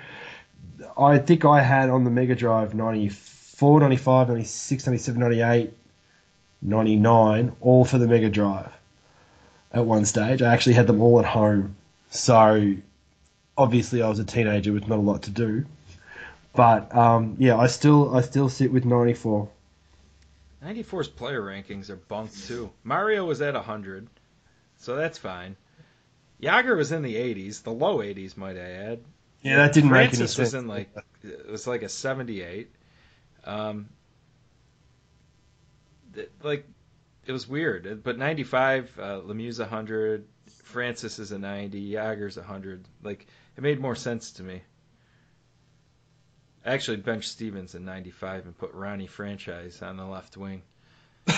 I think I had on the Mega Drive 94, 95, 96, 97, 98, 99, all for the Mega Drive at one stage. I actually had them all at home. So obviously I was a teenager with not a lot to do. But, yeah, I still sit with 94. 94's player rankings are bunked, too. Mario was at 100, so that's fine. Jagr was in the 80s, the low 80s, might I add. Yeah, that didn't rank in a sense. Francis was in, like, it was like a 78. Like, it was weird. But 95, Lemieux's 100, Francis is a 90, Jagger's 100. Like, it made more sense to me. I actually benched Stevens in 95 and put Ronnie Franchise on the left wing. We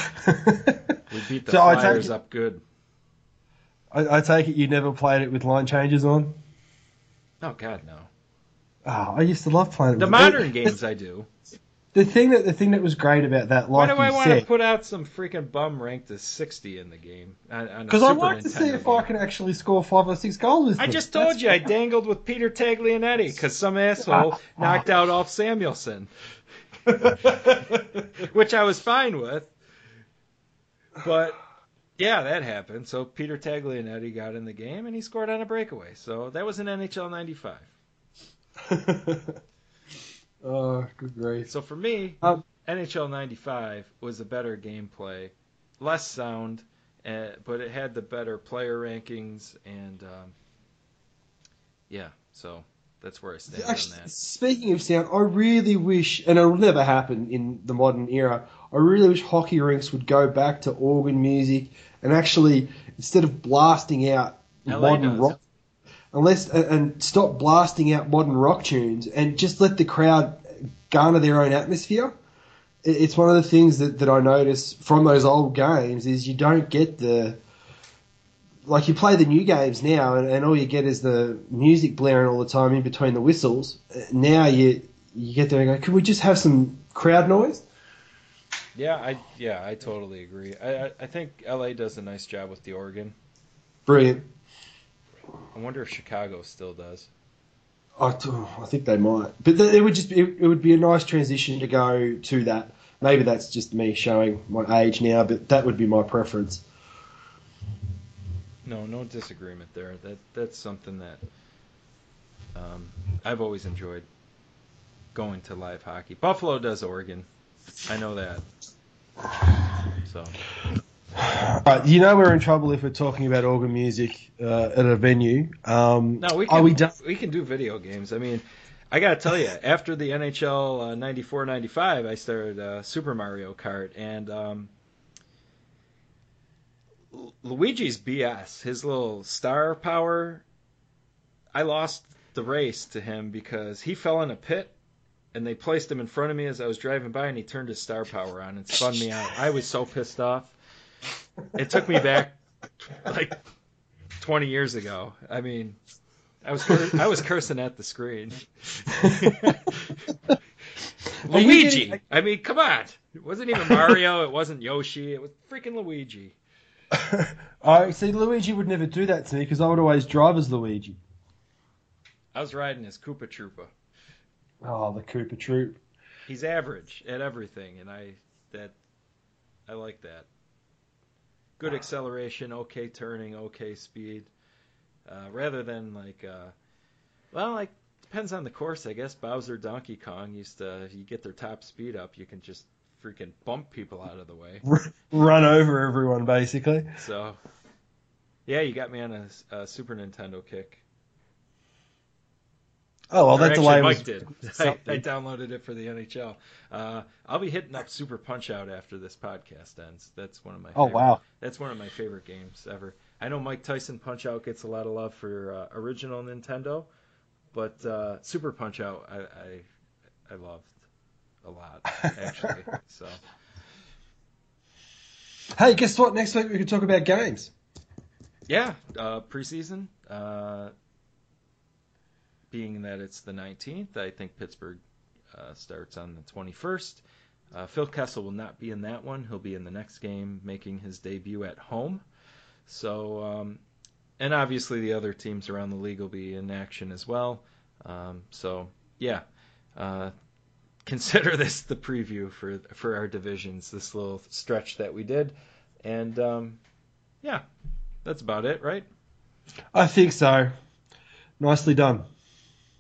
beat the Flyers up good. I take it you never played it with line changes on? Oh, God, no. Oh, I used to love playing it with modern games, I do. The thing that was great about that, like you said... Why do I want to put out some freaking bum ranked as 60 in the game? Because I like to see if I can actually score 5 or 6 goals with them. I just told you I dangled with Peter Taglianetti because some asshole knocked out off Samuelson, which I was fine with. But, yeah, that happened. So Peter Taglianetti got in the game, and he scored on a breakaway. So that was an NHL 95. Oh, good grief. So for me, NHL 95 was a better gameplay, less sound, but it had the better player rankings, and yeah, so that's where I stand on that. Speaking of sound, I really wish, and it'll never happen in the modern era, I really wish hockey rinks would go back to organ music and actually, instead of blasting out modern rock, stop blasting out modern rock tunes and just let the crowd garner their own atmosphere. It's one of the things that I notice from those old games is you don't get the... Like, you play the new games now and all you get is the music blaring all the time in between the whistles. Now you get there and go, could we just have some crowd noise? Yeah, I totally agree. I think LA does a nice job with the organ. Brilliant. I wonder if Chicago still does. I think they might, but it would be a nice transition to go to that. Maybe that's just me showing my age now, but that would be my preference. No disagreement there. That's something that I've always enjoyed, going to live hockey. Buffalo does Oregon, I know that. So. Alright, you know we're in trouble if we're talking about organ music at a venue. No, we can do video games. I mean, I gotta tell you, after the NHL 94-95, I started Super Mario Kart, and Luigi's BS, his little star power, I lost the race to him because he fell in a pit and they placed him in front of me as I was driving by, and he turned his star power on and spun me out. I was so pissed off. It took me back like 20 years ago. I mean, I was cursing at the screen. Luigi! I mean, come on. It wasn't even Mario. It wasn't Yoshi. It was freaking Luigi. I see, Luigi would never do that to me because I would always drive as Luigi. I was riding as Koopa Troopa. Oh, the Koopa Troop. He's average at everything, and I like that. Good acceleration, okay turning, okay speed. Rather than depends on the course, I guess. Bowser, Donkey Kong used to, if you get their top speed up, you can just freaking bump people out of the way. Run over everyone, basically. So, yeah, you got me on a Super Nintendo kick. Oh, well, that's the way Mike did. I downloaded it for the NHL. I'll be hitting up Super Punch-Out after this podcast ends. That's one of my That's one of my favorite games ever. I know Mike Tyson Punch-Out gets a lot of love for original Nintendo, but Super Punch-Out I loved a lot, actually. So, hey, guess what? Next week we can talk about games. Yeah, preseason. Being that it's the 19th, I think Pittsburgh starts on the 21st. Phil Kessel will not be in that one. He'll be in the next game, making his debut at home. So, and obviously the other teams around the league will be in action as well. Consider this the preview for our divisions, this little stretch that we did. And, yeah, that's about it, right? I think so. Nicely done.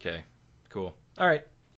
Okay, cool. All right.